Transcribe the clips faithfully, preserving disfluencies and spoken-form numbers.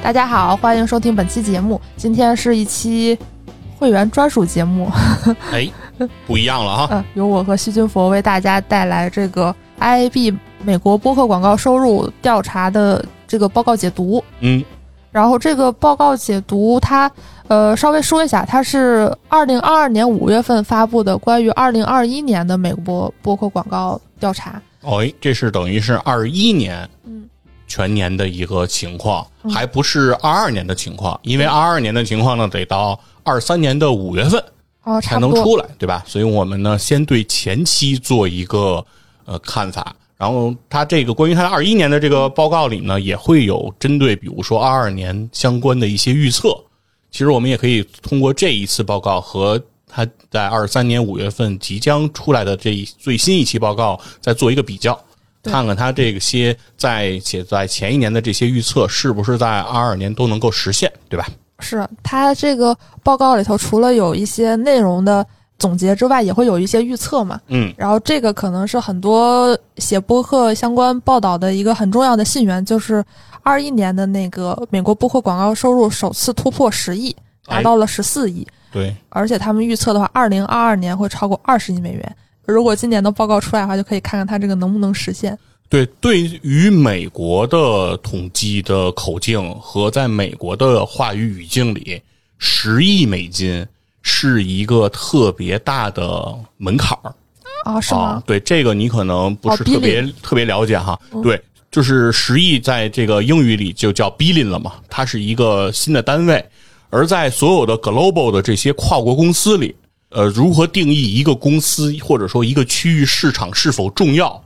大家好，欢迎收听本期节目。今天是一期会员专属节目，哎，不一样了哈。嗯，由我和细菌佛为大家带来这个 I A B 美国播客广告收入调查的这个报告解读。嗯，然后这个报告解读它呃，稍微说一下，它是二零二二年五月份发布的关于二零二一年的美国播客广告调查。哦，这是等于是二一年嗯全年的一个情况，还不是二二年的情况，因为二二年的情况呢得到二三年的五月份才能出来，对吧？所以我们呢先对前期做一个呃看法，然后它这个关于它二一年的这个报告里呢也会有针对比如说二二年相关的一些预测。其实我们也可以通过这一次报告和它在二三年五月份即将出来的这一最新一期报告再做一个比较，看看它这些在写在前一年的这些预测是不是在二二年都能够实现，对吧？是，它这个报告里头除了有一些内容的总结之外，也会有一些预测嘛。嗯，然后这个可能是很多写播客相关报道的一个很重要的信源，就是二一年的那个美国播客广告收入首次突破十亿，达到了十四亿。哎，对，而且他们预测的话二零二二年会超过二十亿美元。如果今年的报告出来的话，就可以看看它这个能不能实现。对，对于美国的统计的口径和在美国的话语语境里，十亿美金是一个特别大的门槛儿。啊，是吗？啊，对，这个你可能不是特别、哦、特别了解哈。嗯，对，就是十亿在这个英语里就叫 billion 了嘛，它是一个新的单位。而在所有的 global 的这些跨国公司里，呃，如何定义一个公司或者说一个区域市场是否重要，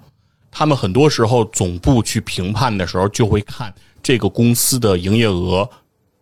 他们很多时候总部去评判的时候就会看这个公司的营业额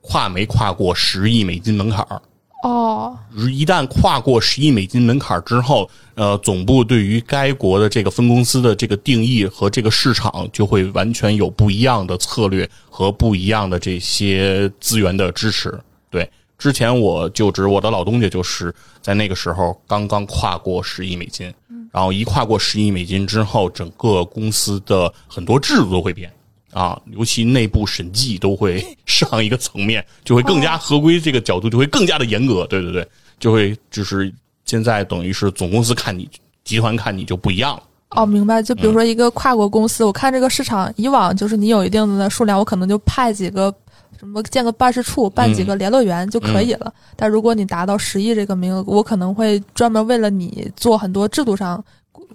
跨没跨过十亿美金门槛儿。哦，一旦跨过十亿美金门槛之后，呃，总部对于该国的这个分公司的这个定义和这个市场就会完全有不一样的策略和不一样的这些资源的支持。对，之前我就职，我的老东家就是在那个时候刚刚跨过十亿美金，然后一跨过十亿美金之后，整个公司的很多制度都会变啊，尤其内部审计都会上一个层面，就会更加合规，这个角度就会更加的严格。对对对，就会就是现在等于是总公司看你，集团看你就不一样了。哦，明白。就比如说一个跨国公司，嗯，我看这个市场，以往就是你有一定的数量，我可能就派几个什么建个办事处办几个联络员就可以了，嗯嗯，但如果你达到十亿这个名额，我可能会专门为了你做很多制度上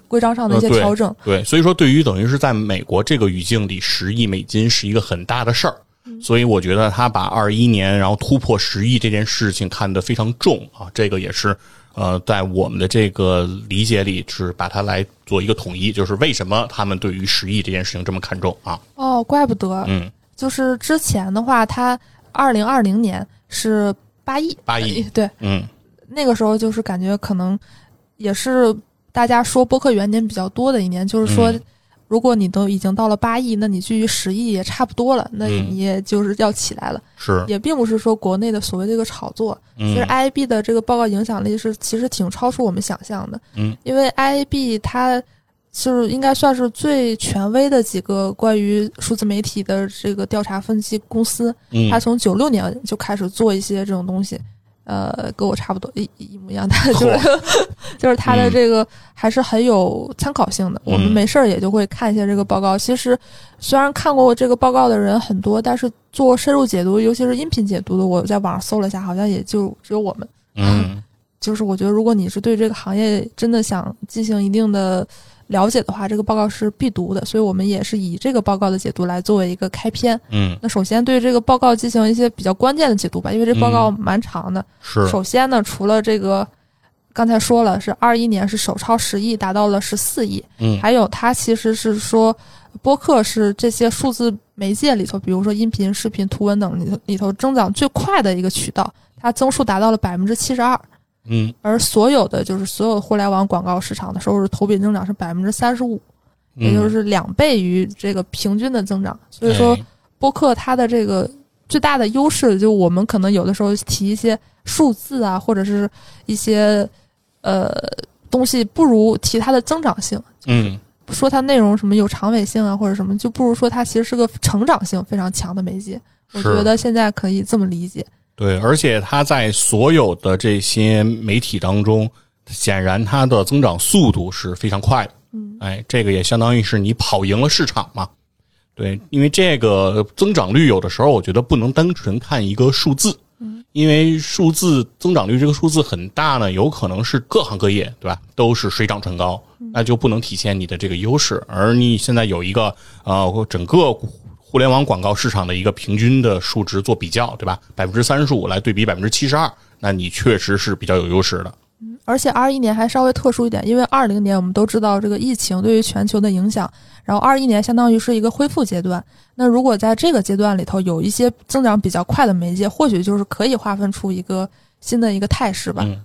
规章上的一些调整。呃、对, 对，所以说对于等于是在美国这个语境里，十亿美金是一个很大的事儿，嗯，所以我觉得他把二一年然后突破十亿这件事情看得非常重啊，这个也是呃，在我们的这个理解里是把它来做一个统一，就是为什么他们对于十亿这件事情这么看重啊。哦，怪不得。嗯，就是之前的话，它二零二零年是八亿。八亿。对。嗯。那个时候就是感觉可能也是大家说播客元年比较多的一年，就是说如果你都已经到了八亿，那你距离十亿也差不多了，那你也就是要起来了。是，嗯。也并不是说国内的所谓这个炒作，嗯，其实 I A B 的这个报告影响力是其实挺超出我们想象的。嗯。因为 I A B 它就是应该算是最权威的几个关于数字媒体的这个调查分析公司，嗯，他从九六年就开始做一些这种东西，呃，跟我差不多一一模一样，但就是就是他的这个还是很有参考性的，嗯。我们没事也就会看一些这个报告。其实虽然看过这个报告的人很多，但是做深入解读，尤其是音频解读的，我在网上搜了一下，好像也就只有我们。嗯，就是我觉得如果你是对这个行业真的想进行一定的了解的话，这个报告是必读的，所以我们也是以这个报告的解读来作为一个开篇。嗯，那首先对这个报告进行一些比较关键的解读吧，因为这报告蛮长的。嗯，是。首先呢，除了这个刚才说了，是二一年是首超十亿，达到了十四亿。嗯，还有它其实是说播客是这些数字媒介里头，比如说音频、视频、图文等里头, 里头增长最快的一个渠道，它增速达到了 百分之七十二。嗯，而所有的就是所有互联网广告市场的收入同比增长是 百分之三十五， 也就是两倍于这个平均的增长。所以说播客它的这个最大的优势，就我们可能有的时候提一些数字啊，或者是一些呃东西不如提它的增长性。嗯，说它内容什么有长尾性啊或者什么，就不如说它其实是个成长性非常强的媒介，我觉得现在可以这么理解。对，而且它在所有的这些媒体当中，显然它的增长速度是非常快的。嗯，哎，这个也相当于是你跑赢了市场嘛。对，因为这个增长率有的时候我觉得不能单纯看一个数字，嗯，因为数字增长率这个数字很大呢，有可能是各行各业，对吧？都是水涨船高，那就不能体现你的这个优势。而你现在有一个呃整个互联网广告市场的一个平均的数值做比较，对吧？ 百分之三十五 来对比 百分之七十二， 那你确实是比较有优势的。嗯，而且二十一年还稍微特殊一点，因为二零年我们都知道这个疫情对于全球的影响，然后二十一年相当于是一个恢复阶段，那如果在这个阶段里头有一些增长比较快的媒介，或许就是可以划分出一个新的一个态势吧。嗯，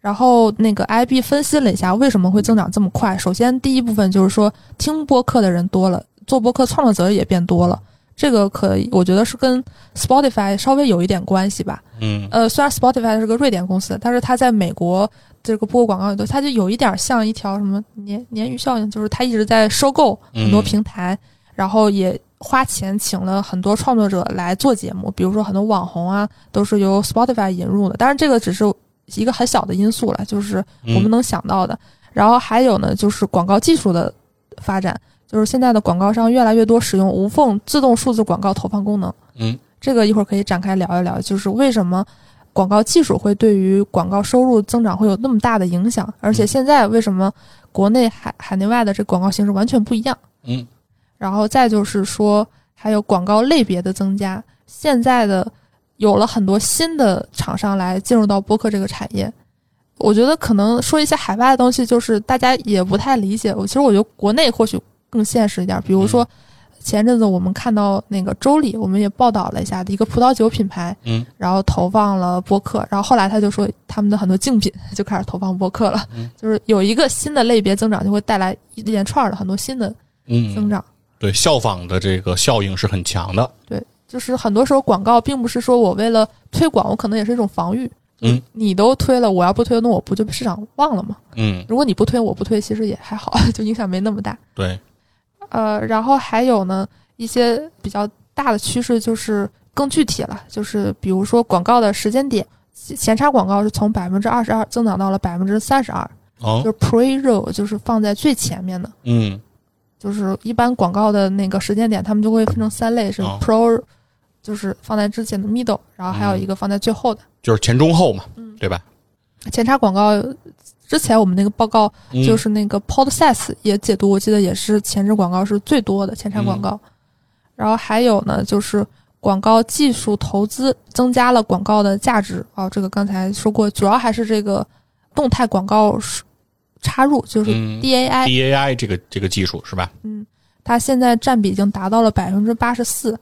然后那个 I B 分析了一下为什么会增长这么快，首先第一部分就是说听播客的人多了，做播客创作者也变多了，这个可以我觉得是跟 Spotify 稍微有一点关系吧。嗯，呃，虽然 Spotify 是个瑞典公司，但是它在美国这个播客广告里头，它就有一点像一条什么鲶鲶鱼效应，就是它一直在收购很多平台，嗯，然后也花钱请了很多创作者来做节目，比如说很多网红啊都是由 Spotify 引入的，但是这个只是一个很小的因素了，就是我们能想到的。嗯，然后还有呢就是广告技术的发展，就是现在的广告商越来越多使用无缝自动数字广告投放功能。嗯，这个一会儿可以展开聊一聊，就是为什么广告技术会对于广告收入增长会有那么大的影响，而且现在为什么国内海海内外的这广告形式完全不一样。嗯，然后再就是说还有广告类别的增加，现在的有了很多新的厂商来进入到播客这个产业。我觉得可能说一些海外的东西，就是大家也不太理解，我其实我觉得国内或许更现实一点，比如说前阵子我们看到那个周里，我们也报道了一下的一个葡萄酒品牌，嗯，然后投放了播客，然后后来他就说他们的很多竞品就开始投放播客了，嗯，就是有一个新的类别增长就会带来一连串的很多新的增长。嗯，对，效仿的这个效应是很强的。对，就是很多时候广告并不是说我为了推广，我可能也是一种防御。嗯，你都推了，我要不推，那我不就被市场忘了吗？嗯，如果你不推我不推其实也还好，就影响没那么大。对，呃，然后还有呢一些比较大的趋势就是更具体了，就是比如说广告的时间点，闲插广告是从 百分之二十二 增长到了 百分之三十二，哦，就是 pre-roll 就是放在最前面的。嗯，就是一般广告的那个时间点他们就会分成三类，是 pro，哦，就是放在之前的 middle， 然后还有一个放在最后的，嗯，就是前中后嘛。嗯，对吧？闲插广告之前我们那个报告就是那个 podcast 也解读，我记得也是前置广告是最多的前插广告。嗯，然后还有呢就是广告技术投资增加了广告的价值，哦，这个刚才说过，主要还是这个动态广告插入，就是 D A I，嗯，D A I 这个这个技术是吧？嗯，它现在占比已经达到了 百分之八十四，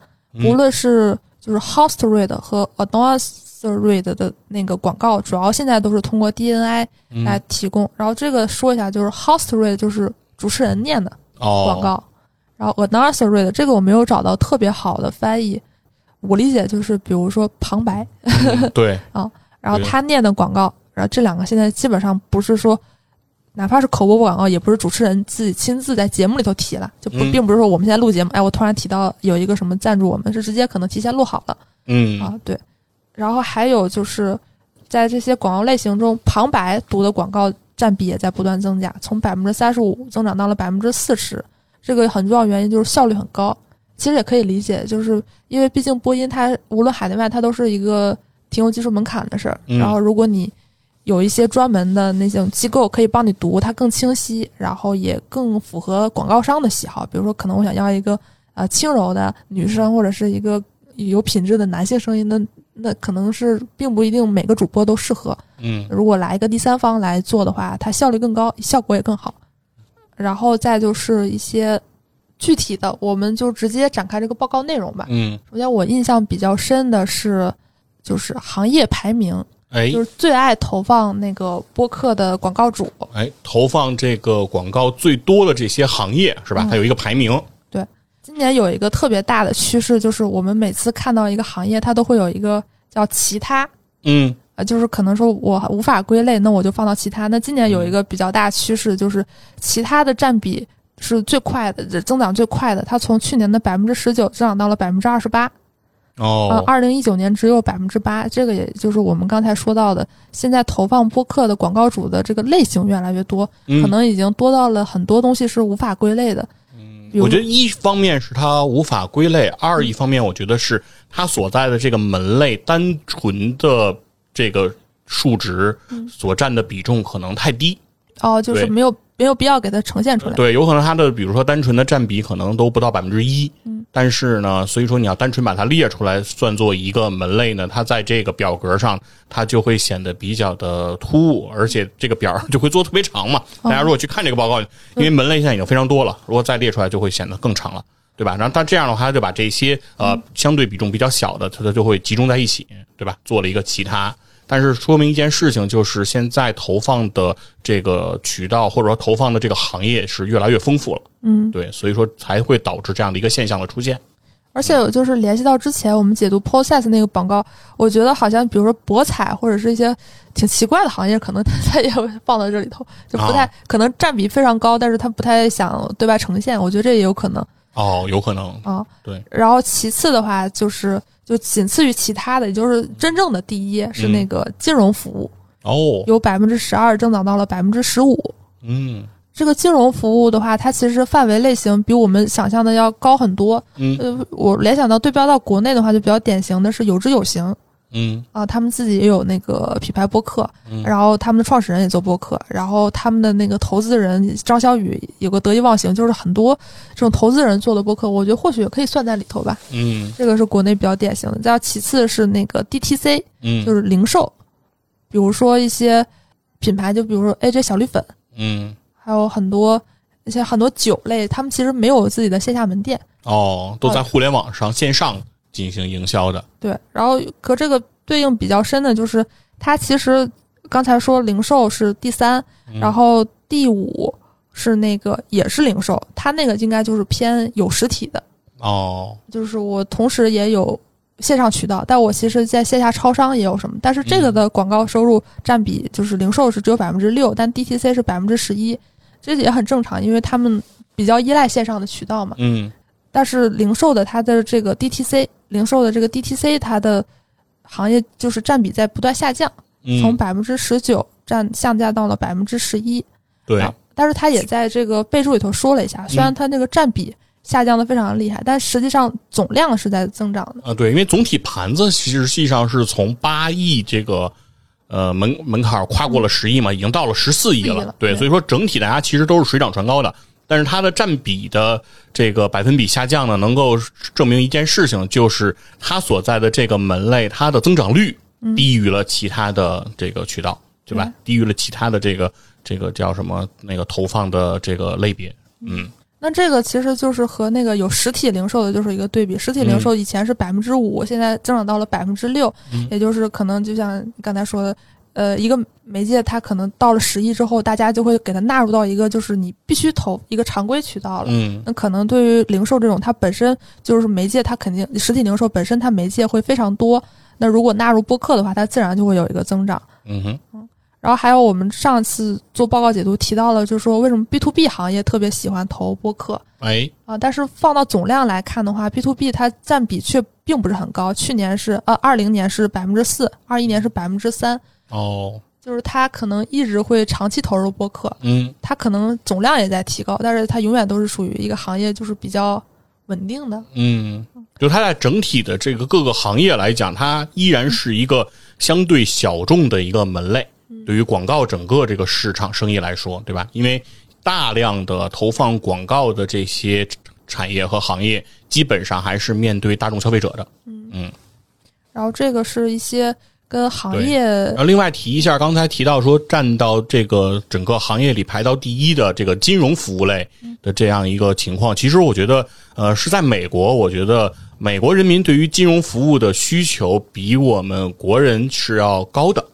无论是就是 host read 和 advanced read 的那个广告主要现在都是通过 D N I 来提供。嗯，然后这个说一下，就是 host read 就是主持人念的广告，哦，然后 announcer read 这个我没有找到特别好的翻译，我理解就是比如说旁白。嗯，对啊，然后他念的广告，然后这两个现在基本上不是说哪怕是口播广告也不是主持人自己亲自在节目里头提了，就不，嗯，并不是说我们现在录节目，哎，我突然提到有一个什么赞助，我们是直接可能提前录好了。嗯啊，对。然后还有就是在这些广告类型中，旁白读的广告占比也在不断增加，从 百分之三十五 增长到了 百分之四十， 这个很重要原因就是效率很高。其实也可以理解，就是因为毕竟播音它无论海内外它都是一个挺有技术门槛的事儿。嗯，然后如果你有一些专门的那种机构可以帮你读，它更清晰，然后也更符合广告商的喜好，比如说可能我想要一个呃轻柔的女生，或者是一个有品质的男性声音的，那可能是并不一定每个主播都适合。嗯，如果来一个第三方来做的话，它效率更高，效果也更好。然后再就是一些具体的，我们就直接展开这个报告内容吧。嗯，首先我印象比较深的是就是行业排名，哎，就是最爱投放那个播客的广告主，哎，投放这个广告最多的这些行业是吧？它有一个排名。嗯，对。今年有一个特别大的趋势，就是我们每次看到一个行业它都会有一个叫其他。嗯，呃，就是可能说我无法归类，那我就放到其他。那今年有一个比较大趋势，就是其他的占比是最快的，增长最快的，它从去年的 百分之十九 增长到了 百分之二十八。哦、oh. 呃、二零一九年只有 百分之八， 这个也就是我们刚才说到的，现在投放播客的广告主的这个类型越来越多、嗯、可能已经多到了很多东西是无法归类的。嗯，我觉得一方面是它无法归类，二一方面我觉得是它所在的这个门类单纯的这个数值所占的比重可能太低。哦，就是没有没有必要给它呈现出来。对，有可能它的比如说单纯的占比可能都不到 百分之一、嗯、但是呢，所以说你要单纯把它列出来算作一个门类呢，它在这个表格上它就会显得比较的突兀，而且这个表就会做特别长嘛。大家如果去看这个报告、哦、因为门类现在已经非常多了，如果再列出来就会显得更长了，对吧？然后它这样的话，它就把这些呃相对比重比较小的它就会集中在一起，对吧？做了一个其他。但是说明一件事情，就是现在投放的这个渠道或者说投放的这个行业是越来越丰富了。嗯，对，所以说才会导致这样的一个现象的出现。而且就是联系到之前我们解读 podcast 那个广告，我觉得好像比如说博彩或者是一些挺奇怪的行业，可能它也会放到这里头，就不太、啊、可能占比非常高，但是它不太想对外呈现，我觉得这也有可能。哦，有可能啊、哦，对。然后其次的话，就是就仅次于其他的，也就是真正的第一是那个金融服务、嗯、哦，由 百分之十二 增长到了 百分之十五。 嗯，这个金融服务的话，它其实范围类型比我们想象的要高很多。嗯，呃，我联想到对标到国内的话，就比较典型的是有知有行。嗯，啊，他们自己也有那个品牌播客、嗯、然后他们的创始人也做播客，然后他们的那个投资人张小雨有个得意忘形，就是很多这种投资人做的播客，我觉得或许也可以算在里头吧。嗯，这个是国内比较典型的。再其次是那个 D T C， 嗯，就是零售，比如说一些品牌，就比如说 A J 小绿粉，嗯，还有很多一些很多酒类，他们其实没有自己的线下门店，哦，都在互联网上线上进行营销的。对，然后和这个对应比较深的就是它其实刚才说零售是第三、嗯、然后第五是那个也是零售，它那个应该就是偏有实体的。哦，就是我同时也有线上渠道，但我其实在线下超商也有什么，但是这个的广告收入占比就是零售是只有 百分之六， 但 D T C 是 百分之十一， 这也很正常，因为他们比较依赖线上的渠道嘛。嗯，但是零售的它的这个 D T C， 零售的这个 D T C 它的行业就是占比在不断下降，嗯、从 百分之十九 占下降到了 百分之十一。 对、啊，但是它也在这个备注里头说了一下，虽然它那个占比下降的非常厉害、嗯、但实际上总量是在增长的。呃，对，因为总体盘子实际上是从八亿这个呃门门槛跨过了十亿嘛、嗯、已经到了十四亿了， 了对, 对，所以说整体大家其实都是水涨船高的，但是它的占比的这个百分比下降呢，能够证明一件事情，就是它所在的这个门类，它的增长率低于了其他的这个渠道，对吧？嗯、低于了其他的这个这个叫什么那个投放的这个类别。嗯，那这个其实就是和那个有实体零售的就是一个对比，实体零售以前是 百分之五， 现在增长到了 百分之六， 也就是可能就像刚才说的。呃，一个媒介它可能到了十亿之后，大家就会给它纳入到一个就是你必须投一个常规渠道了。嗯，那可能对于零售这种，它本身就是媒介，它肯定实体零售本身它媒介会非常多。那如果纳入播客的话，它自然就会有一个增长。嗯哼。嗯，然后还有我们上次做报告解读提到了，就是说为什么 B to B 行业特别喜欢投播客？哎，啊、呃，但是放到总量来看的话 ，B to B 它占比却并不是很高。去年是呃二零年是 百分之四， 二一年是 百分之三。哦，就是他可能一直会长期投入播客，嗯，他可能总量也在提高，但是他永远都是属于一个行业就是比较稳定的，嗯，就他在整体的这个各个行业来讲，它依然是一个相对小众的一个门类，嗯、对于广告整个这个市场生意来说，对吧？因为大量的投放广告的这些产业和行业，基本上还是面对大众消费者的，嗯，嗯，然后这个是一些。跟行业，然后另外提一下，刚才提到说占到这个整个行业里排到第一的这个金融服务类的这样一个情况，其实我觉得，呃，是在美国，我觉得美国人民对于金融服务的需求比我们国人是要高的。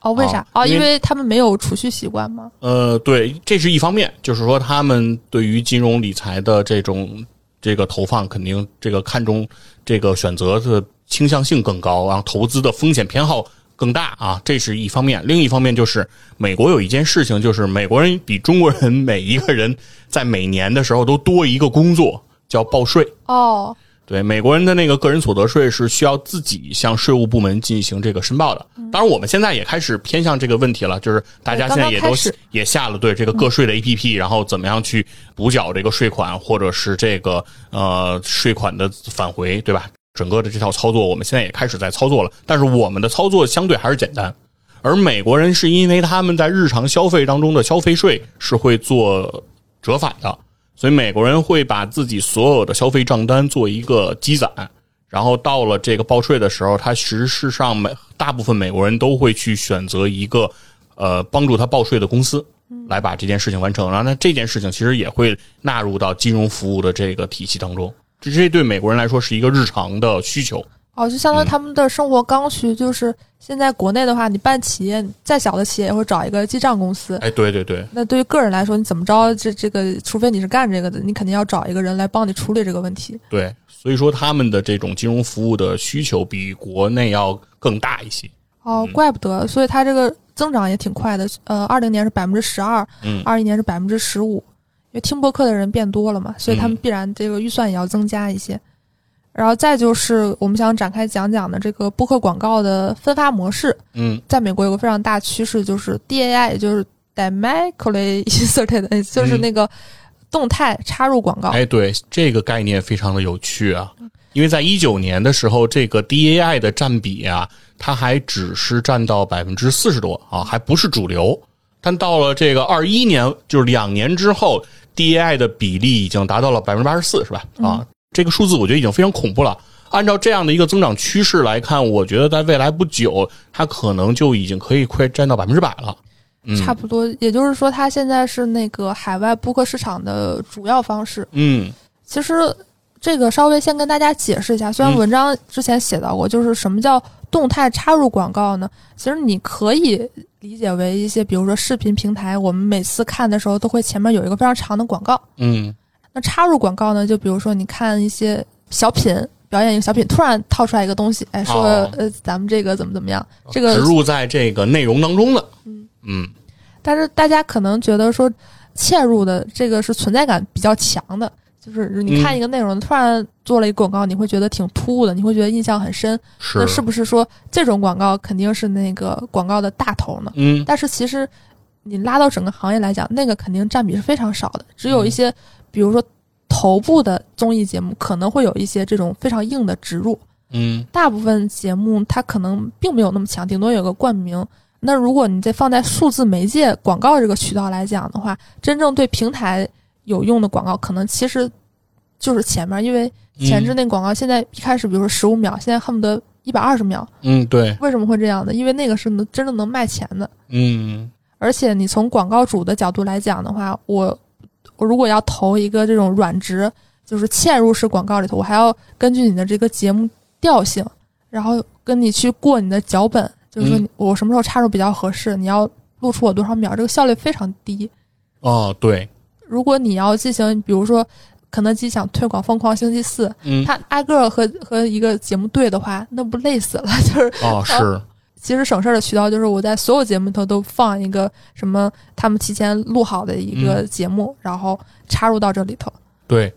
哦，为啥？哦，因为他们没有储蓄习惯吗？呃，对，这是一方面，就是说他们对于金融理财的这种这个投放，肯定这个看重这个选择的倾向性更高，然后投资的风险偏好更大啊，这是一方面。另一方面就是美国有一件事情，就是美国人比中国人每一个人在每年的时候都多一个工作，叫报税。哦，对，美国人的那个个人所得税是需要自己向税务部门进行这个申报的。当然我们现在也开始偏向这个问题了，就是大家现在也都也下了对这个个税的 A P P， 然后怎么样去补缴这个税款，或者是这个呃税款的返回，对吧？整个的这套操作我们现在也开始在操作了，但是我们的操作相对还是简单。而美国人是因为他们在日常消费当中的消费税是会做折返的，所以美国人会把自己所有的消费账单做一个积攒，然后到了这个报税的时候，他实质上大部分美国人都会去选择一个呃帮助他报税的公司来把这件事情完成，然后那这件事情其实也会纳入到金融服务的这个体系当中，这这对美国人来说是一个日常的需求。哦，就相当于他们的生活刚需，嗯、就是现在国内的话，你办企业，再小的企业也会找一个记账公司。哎，对对对。那对于个人来说，你怎么着？这这个，除非你是干这个的，你肯定要找一个人来帮你处理这个问题。对，所以说他们的这种金融服务的需求比国内要更大一些。哦，怪不得，嗯、所以它这个增长也挺快的。呃，二零年是百分之十二，嗯，二一年是百分之十五，因为听播客的人变多了嘛，所以他们必然这个预算也要增加一些。嗯然后再就是我们想展开讲讲的这个播客广告的分发模式。嗯，在美国有个非常大趋势，就是 D A I， 也就是 dynamically inserted， 就是那个动态插入广告。哎，对，这个概念非常的有趣啊，因为在一九年的时候，这个 D A I 的占比啊，它还只是占到 百分之四十 多啊，还不是主流。但到了这个二一年，就是两年之后 ，D A I 的比例已经达到了 百分之八十四， 是吧？啊。嗯，这个数字我觉得已经非常恐怖了。按照这样的一个增长趋势来看，我觉得在未来不久，它可能就已经可以快占到百分之百了。嗯，差不多，也就是说，它现在是那个海外播客市场的主要方式。嗯，其实这个稍微先跟大家解释一下，虽然文章之前写到过，嗯、就是什么叫动态插入广告呢？其实你可以理解为一些，比如说视频平台，我们每次看的时候都会前面有一个非常长的广告。嗯。那插入广告呢，就比如说你看一些小品，表演一个小品，突然套出来一个东西，哎，说、哦、呃咱们这个怎么怎么样，这个植入在这个内容当中的。嗯嗯。但是大家可能觉得说切入的这个是存在感比较强的，就是你看一个内容、嗯、突然做了一个广告，你会觉得挺突兀的，你会觉得印象很深。是。那是不是说这种广告肯定是那个广告的大头呢？嗯。但是其实你拉到整个行业来讲，那个肯定占比是非常少的，只有一些、嗯比如说头部的综艺节目可能会有一些这种非常硬的植入，嗯，大部分节目它可能并没有那么强，顶多有个冠名。那如果你再放在数字媒介广告这个渠道来讲的话，真正对平台有用的广告可能其实就是前面，因为前置那广告现在一开始比如说十五秒，现在恨不得一百二十秒。嗯，对。为什么会这样的？因为那个是能真正能卖钱的。嗯，而且你从广告主的角度来讲的话，我我如果要投一个这种软植，就是嵌入式广告里头，我还要根据你的这个节目调性，然后跟你去过你的脚本，就是说我什么时候插入比较合适，你要露出我多少秒，这个效率非常低。哦，对。如果你要进行，比如说肯德基想推广疯狂星期四，嗯，他挨个和和一个节目对的话，那不累死了，就是。哦，是。其实省事的渠道就是我在所有节目里头都放一个什么他们提前录好的一个节目、嗯、然后插入到这里头。对，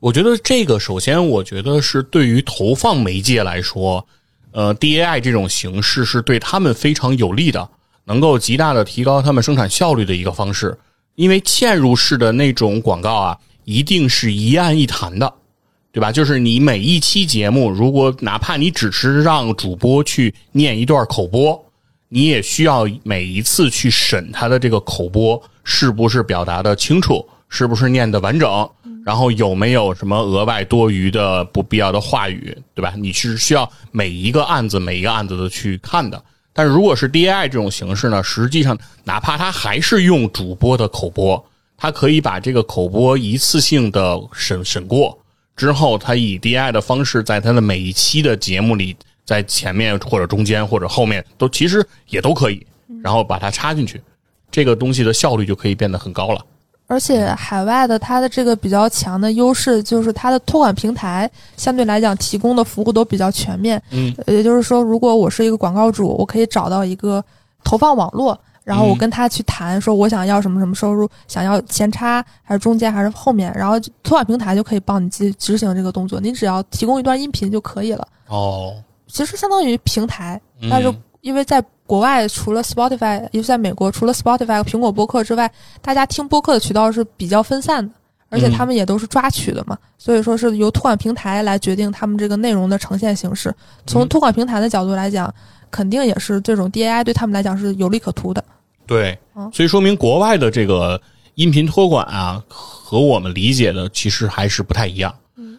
我觉得这个首先我觉得是对于投放媒介来说，呃 D A I 这种形式是对他们非常有利的，能够极大的提高他们生产效率的一个方式。因为嵌入式的那种广告啊，一定是一案一谈的，对吧？就是你每一期节目，如果哪怕你只是让主播去念一段口播，你也需要每一次去审他的这个口播是不是表达的清楚，是不是念的完整，然后有没有什么额外多余的不必要的话语，对吧？你是需要每一个案子每一个案子的去看的。但是如果是 D A I 这种形式呢，实际上哪怕他还是用主播的口播，他可以把这个口播一次性的审审过之后，他以 D I 的方式在他的每一期的节目里，在前面或者中间或者后面都其实也都可以，然后把它插进去，这个东西的效率就可以变得很高了。而且海外的它的这个比较强的优势就是它的托管平台相对来讲提供的服务都比较全面，嗯，也就是说如果我是一个广告主，我可以找到一个投放网络，然后我跟他去谈说我想要什么什么收入，想要前差还是中间还是后面，然后托管平台就可以帮你去执行这个动作，你只要提供一段音频就可以了。哦，其实相当于平台，但是因为在国外除了 Spotify， 尤其在美国除了 Spotify 和苹果播客之外，大家听播客的渠道是比较分散的，而且他们也都是抓取的嘛，嗯，所以说是由托管平台来决定他们这个内容的呈现形式。从托管平台的角度来讲，肯定也是这种 D A I 对他们来讲是有利可图的。对，所以说明国外的这个音频托管啊，和我们理解的其实还是不太一样。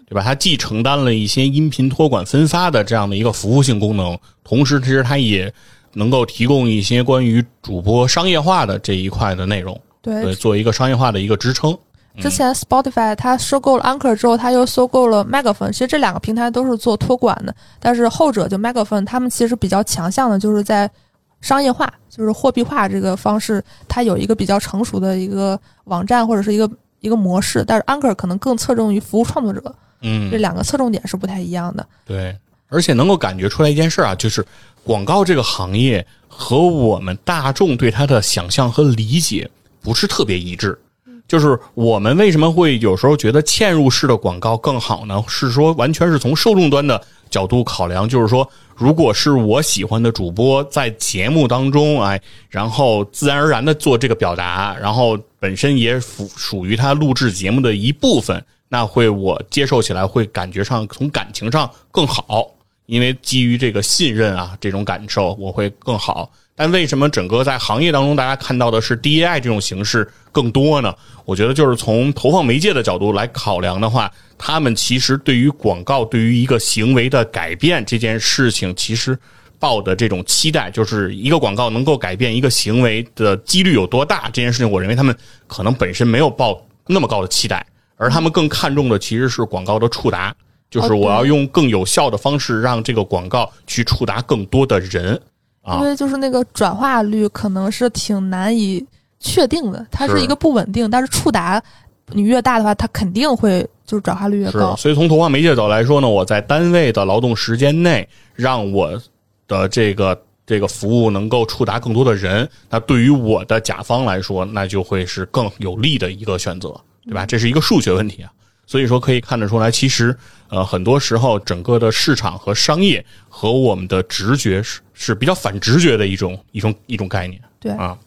对吧？它既承担了一些音频托管分发的这样的一个服务性功能，同时其实它也能够提供一些关于主播商业化的这一块的内容， 对， 对，做一个商业化的一个支撑。之前 Spotify 它收购了 Anchor 之后，它又收购了 Megaphone， 其实这两个平台都是做托管的，但是后者就 Megaphone 他们其实比较强项的就是在商业化，就是货币化这个方式，它有一个比较成熟的一个网站或者是一个一个模式，但是 Anchor 可能更侧重于服务创作者。嗯，这两个侧重点是不太一样的。对，而且能够感觉出来一件事啊，就是广告这个行业和我们大众对它的想象和理解不是特别一致。就是我们为什么会有时候觉得嵌入式的广告更好呢？是说完全是从受众端的角度考量，就是说如果是我喜欢的主播在节目当中，哎，然后自然而然的做这个表达，然后本身也属于他录制节目的一部分，那会我接受起来会感觉上从感情上更好，因为基于这个信任啊，这种感受我会更好。但为什么整个在行业当中大家看到的是 D A I 这种形式更多呢？我觉得就是从投放媒介的角度来考量的话，他们其实对于广告对于一个行为的改变这件事情其实抱的这种期待，就是一个广告能够改变一个行为的几率有多大这件事情，我认为他们可能本身没有抱那么高的期待，而他们更看重的其实是广告的触达，就是我要用更有效的方式让这个广告去触达更多的人，啊，因为就是那个转化率可能是挺难以确定的，它是一个不稳定，但是触达你越大的话，它肯定会就是转化率越高。所以从投放媒介角度来说呢，我在单位的劳动时间内让我的这个这个服务能够触达更多的人，那对于我的甲方来说，那就会是更有利的一个选择。对吧？这是一个数学问题啊，所以说可以看得出来，其实呃很多时候整个的市场和商业和我们的直觉是是比较反直觉的一种一种一种概念。对啊，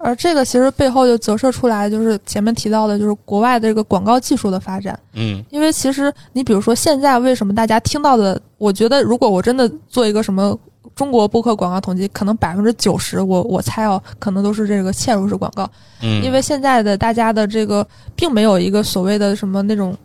而这个其实背后就折射出来，就是前面提到的，就是国外的这个广告技术的发展。嗯，因为其实你比如说现在为什么大家听到的，我觉得如果我真的做一个什么中国播客广告统计，可能 百分之九十 我我猜哦，可能都是这个嵌入式广告。嗯，因为现在的大家的这个并没有一个所谓的什么那种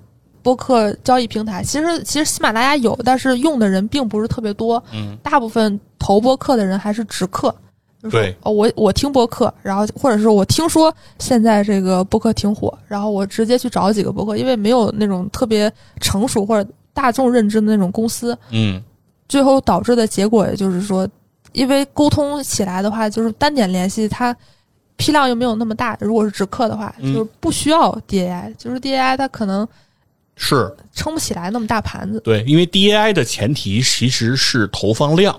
播客交易平台，其实其实喜马拉雅有，但是用的人并不是特别多。嗯，大部分投播客的人还是直客。就是，对，哦，我我听播客，然后或者是我听说现在这个播客挺火，然后我直接去找几个播客，因为没有那种特别成熟或者大众认知的那种公司。嗯。最后导致的结果也就是说，因为沟通起来的话，就是单点联系，它批量又没有那么大。如果是直客的话，嗯，就是不需要 D A I， 就是 D A I 它可能是撑不起来那么大盘子。对，因为 D A I 的前提其实是投放量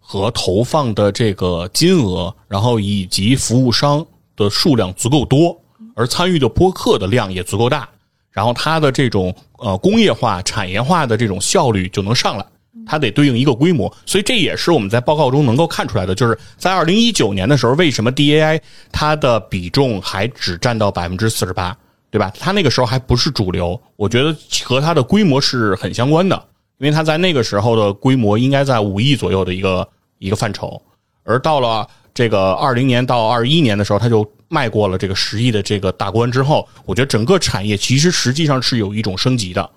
和投放的这个金额，然后以及服务商的数量足够多，而参与的播客的量也足够大，然后它的这种呃工业化、产业化的这种效率就能上来。它得对应一个规模，所以这也是我们在报告中能够看出来的，就是在二零一九年的时候，为什么 D A I 它的比重还只占到 百分之四十八， 对吧？它那个时候还不是主流，我觉得和它的规模是很相关的，因为它在那个时候的规模应该在五亿左右的一个一个范畴，而到了这个二零年到二十一年的时候，它就迈过了这个十亿的这个大关之后，我觉得整个产业其实实际上是有一种升级的。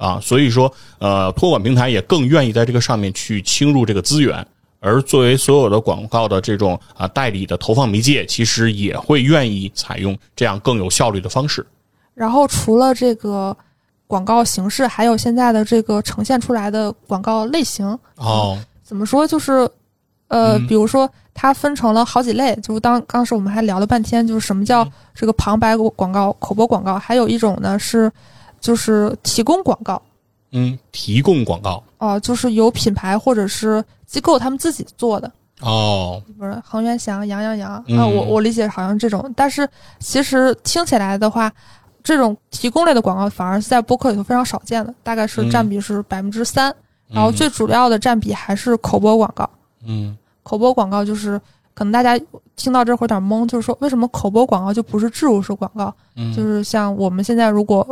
啊，所以说，呃，托管平台也更愿意在这个上面去倾注这个资源，而作为所有的广告的这种啊代理的投放媒介，其实也会愿意采用这样更有效率的方式。然后，除了这个广告形式，还有现在的这个呈现出来的广告类型。哦，嗯，怎么说？就是呃，比如说它分成了好几类，就当当时我们还聊了半天，就是什么叫这个旁白广告、口播广告，还有一种呢是就是提供广告。嗯，提供广告哦、呃，就是由品牌或者是机构他们自己做的哦，不是恒源祥、杨洋洋啊，我我理解好像这种，但是其实听起来的话，这种提供类的广告反而是在播客里头非常少见的，大概是占比是百分之三，然后最主要的占比还是口播广告。嗯，口播广告就是可能大家听到这会有点懵，就是说为什么口播广告就不是植入式广告？嗯，就是像我们现在如果。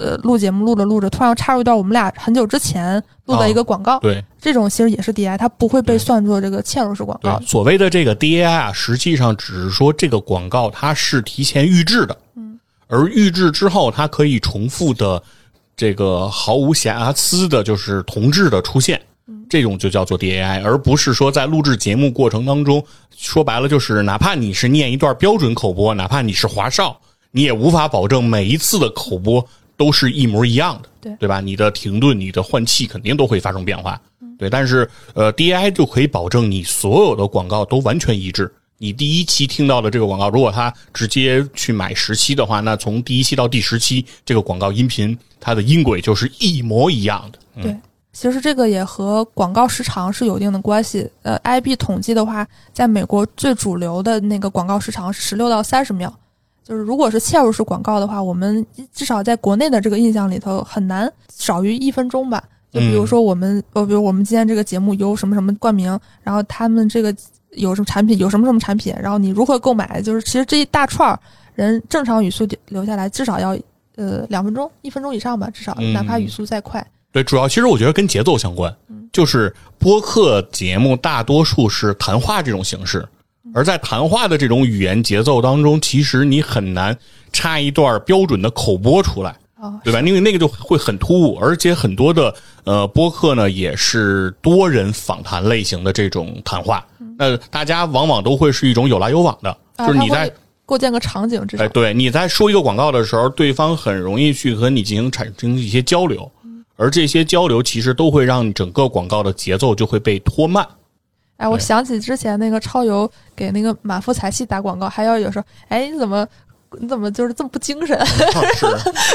呃，录节目录着录着，突然插入到我们俩很久之前录的一个广告，哦、对，这种其实也是 D I， 它不会被算作这个嵌入式广告。所谓的这个 D I 啊，实际上只是说这个广告它是提前预制的，嗯，而预制之后它可以重复的这个毫无瑕疵的，就是同质的出现。这种就叫做 D A I， 而不是说在录制节目过程当中，说白了就是，哪怕你是念一段标准口播，哪怕你是华少，你也无法保证每一次的口播都是一模一样的，对对吧？你的停顿、你的换气肯定都会发生变化，对。但是呃 ，D A I 就可以保证你所有的广告都完全一致。你第一期听到的这个广告，如果他直接去买十期的话，那从第一期到第十期，这个广告音频它的音轨就是一模一样的。嗯、对。其实这个也和广告时长是有一定的关系。呃 I B 统计的话，在美国最主流的那个广告时长是十六到三十秒。就是如果是嵌入式广告的话，我们至少在国内的这个印象里头很难少于一分钟吧。就比如说我们呃、嗯、比如我们今天这个节目由什么什么冠名，然后他们这个有什么产品有什么什么产品，然后你如何购买，就是其实这一大串人正常语速留下来至少要呃两分钟一分钟以上吧，至少哪怕语速再快。嗯对，主要其实我觉得跟节奏相关，就是播客节目大多数是谈话这种形式，而在谈话的这种语言节奏当中，其实你很难插一段标准的口播出来，对吧？因为那个就会很突兀，而且很多的呃播客呢也是多人访谈类型的这种谈话，那大家往往都会是一种有来有往的，就是你在。构建个场景，至少，哎，对，你在说一个广告的时候，对方很容易去和你进行产生一些交流。而这些交流其实都会让整个广告的节奏就会被拖慢。哎，我想起之前那个超游给那个满腹才气打广告，还要有时候，哎，你怎么你怎么就是这么不精神？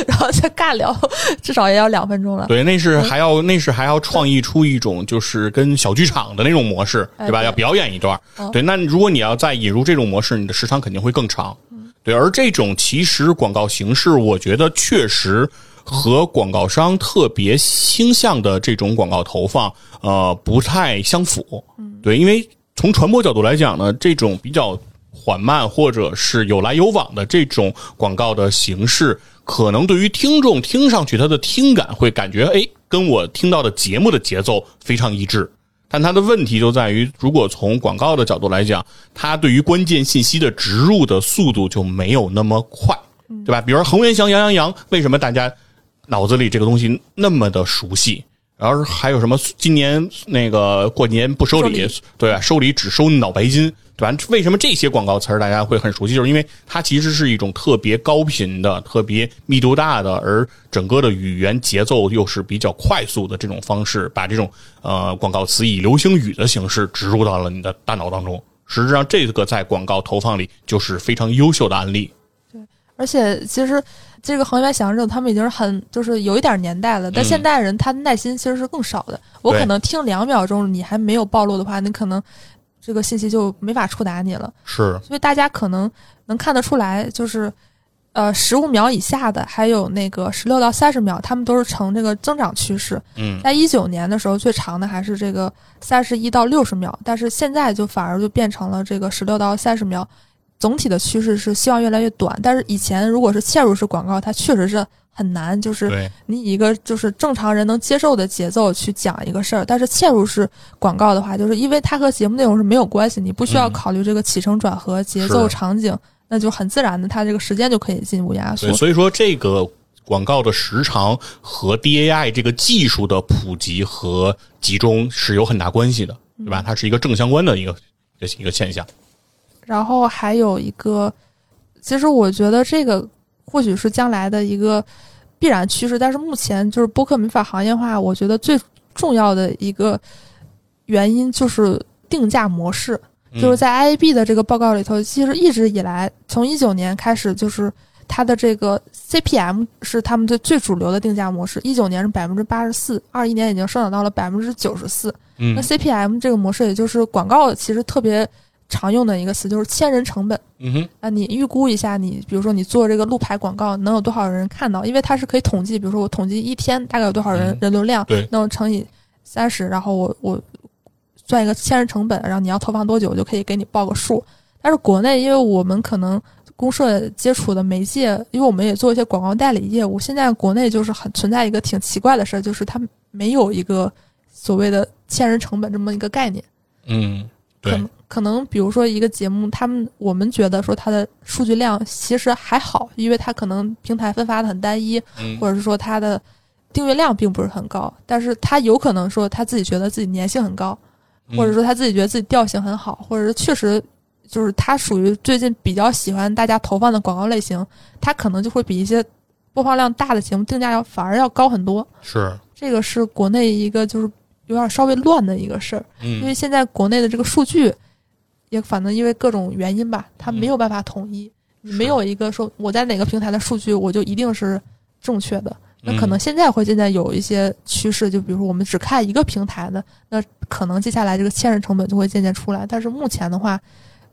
然后再尬聊，至少也要两分钟了。对，那是还要、嗯、那是还要创意出一种就是跟小剧场的那种模式，对吧？哎、对要表演一段。哦、对，那如果你要再引入这种模式，你的时长肯定会更长。对，而这种其实广告形式，我觉得确实。和广告商特别倾向的这种广告投放，呃，不太相符。对，因为从传播角度来讲呢，这种比较缓慢或者是有来有往的这种广告的形式，可能对于听众听上去，他的听感会感觉，哎，跟我听到的节目的节奏非常一致。但它的问题就在于，如果从广告的角度来讲，它对于关键信息的植入的速度就没有那么快，对吧？比如恒源祥、杨洋洋，为什么大家脑子里这个东西那么的熟悉，然后还有什么今年那个过年不收礼，对吧？收礼只收脑白金，对吧？为什么这些广告词大家会很熟悉？就是因为它其实是一种特别高频的、特别密度大的，而整个的语言节奏又是比较快速的这种方式，把这种呃广告词以流行语的形式植入到了你的大脑当中。实质上，这个在广告投放里就是非常优秀的案例。对，而且其实。这个恒源祥他们已经是很就是有一点年代了，但现代人他的耐心其实是更少的。嗯、我可能听两秒钟，你还没有暴露的话，你可能这个信息就没法触达你了。是，所以大家可能能看得出来，就是呃十五秒以下的，还有那个十六到三十秒，他们都是呈这个增长趋势。嗯，在一九年的时候，最长的还是这个三十一到六十秒，但是现在就反而就变成了这个十六到三十秒。总体的趋势是希望越来越短，但是以前如果是嵌入式广告，它确实是很难，就是你以一个就是正常人能接受的节奏去讲一个事儿。但是嵌入式广告的话，就是因为它和节目内容是没有关系，你不需要考虑这个起承转合、嗯、节奏、场景，那就很自然的，它这个时间就可以进一步压缩。所以说，这个广告的时长和 D A I 这个技术的普及和集中是有很大关系的，对吧？它是一个正相关的一个一个现象。然后还有一个，其实我觉得这个或许是将来的一个必然趋势，但是目前就是播客没法行业化，我觉得最重要的一个原因就是定价模式，就是在 I A B 的这个报告里头，其实一直以来从一九年开始，就是它的这个 C P M 是他们的最主流的定价模式。一九年是 百分之八十四， 二十一年已经上涨到了 百分之九十四、嗯、那 C P M 这个模式也就是广告其实特别常用的一个词，就是千人成本。嗯哼，那你预估一下，你比如说你做这个路牌广告能有多少人看到，因为它是可以统计，比如说我统计一天大概有多少人、嗯、人流量，对，那我乘以三十，然后我我算一个千人成本，然后你要投放多久，我就可以给你报个数。但是国内因为我们可能公社接触的媒介，因为我们也做一些广告代理业务，现在国内就是很存在一个挺奇怪的事，就是它没有一个所谓的千人成本这么一个概念。嗯，对，可能可能比如说一个节目，他们我们觉得说它的数据量其实还好，因为它可能平台分发的很单一、嗯、或者是说它的订阅量并不是很高，但是它有可能说他自己觉得自己粘性很高，或者说他自己觉得自己调性很好，或者是确实就是他属于最近比较喜欢大家投放的广告类型，他可能就会比一些播放量大的节目定价要反而要高很多。是，这个是国内一个就是有点稍微乱的一个事儿、嗯，因为现在国内的这个数据也反正因为各种原因吧，他没有办法统一，嗯、你没有一个说我在哪个平台的数据我就一定是正确的。那可能现在会现在有一些趋势，就比如说我们只看一个平台的，那可能接下来这个千人成本就会渐渐出来。但是目前的话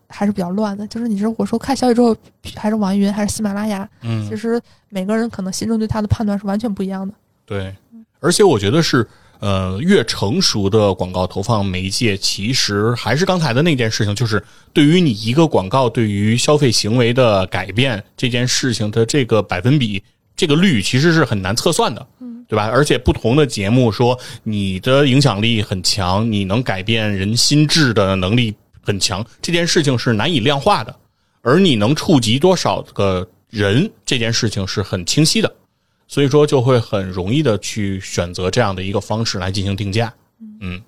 还是比较乱的，就是你说我说看小宇宙还是网易云还是喜马拉雅，嗯，其实每个人可能心中对他的判断是完全不一样的。对，而且我觉得是呃，越成熟的广告投放媒介，其实还是刚才的那件事情，就是对于你一个广告对于消费行为的改变这件事情的这个百分比。这个率其实是很难测算的，对吧？而且不同的节目说你的影响力很强，你能改变人心智的能力很强，这件事情是难以量化的，而你能触及多少个人这件事情是很清晰的，所以说就会很容易的去选择这样的一个方式来进行定价。嗯，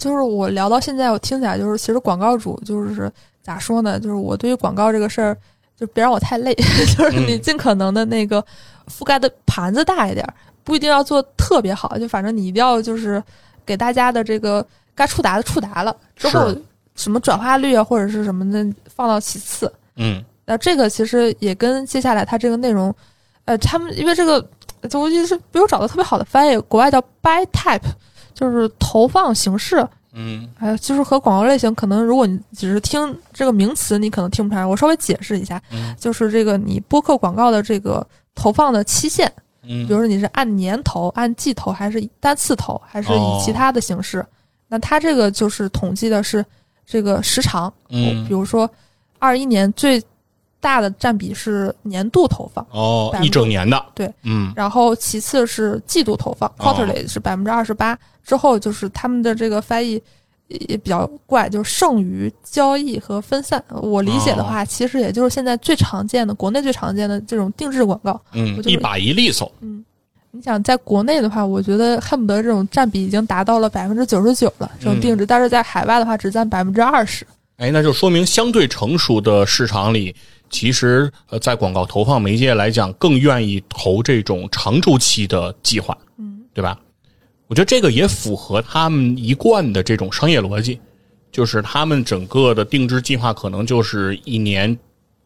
就是我聊到现在我听起来就是其实广告主就是咋说呢，就是我对于广告这个事儿就别让我太累，就是你尽可能的那个覆盖的盘子大一点，不一定要做特别好，就反正你一定要就是给大家的这个该触达的触达了，之后什么转化率啊或者是什么的放到其次。嗯，那这个其实也跟接下来它这个内容，呃，他们因为这个我觉得是没有找到特别好的翻译，国外叫 by type， 就是投放形式。嗯，还有就是和广告类型，可能如果你只是听这个名词，你可能听不出来。我稍微解释一下，嗯、就是这个你播客广告的这个投放的期限，嗯，比如说你是按年投、按季投，还是单次投，还是以其他的形式？哦、那它这个就是统计的是这个时长，嗯，比如说二一年最大的占比是年度投放，哦，一整年的，对，嗯，然后其次是季度投放、哦、，quarterly 是 百分之二十八。之后就是他们的这个翻译也比较怪，就是剩余、交易和分散。我理解的话、哦、其实也就是现在最常见的国内最常见的这种定制广告，嗯，就是、一把一利索。嗯，你想在国内的话，我觉得恨不得这种占比已经达到了 百分之九十九 了，这种定制、嗯、但是在海外的话只占 百分之二十。 哎，那就说明相对成熟的市场里，其实呃，在广告投放媒介来讲更愿意投这种长周期的计划，嗯，对吧？我觉得这个也符合他们一贯的这种商业逻辑，就是他们整个的定制计划可能就是一年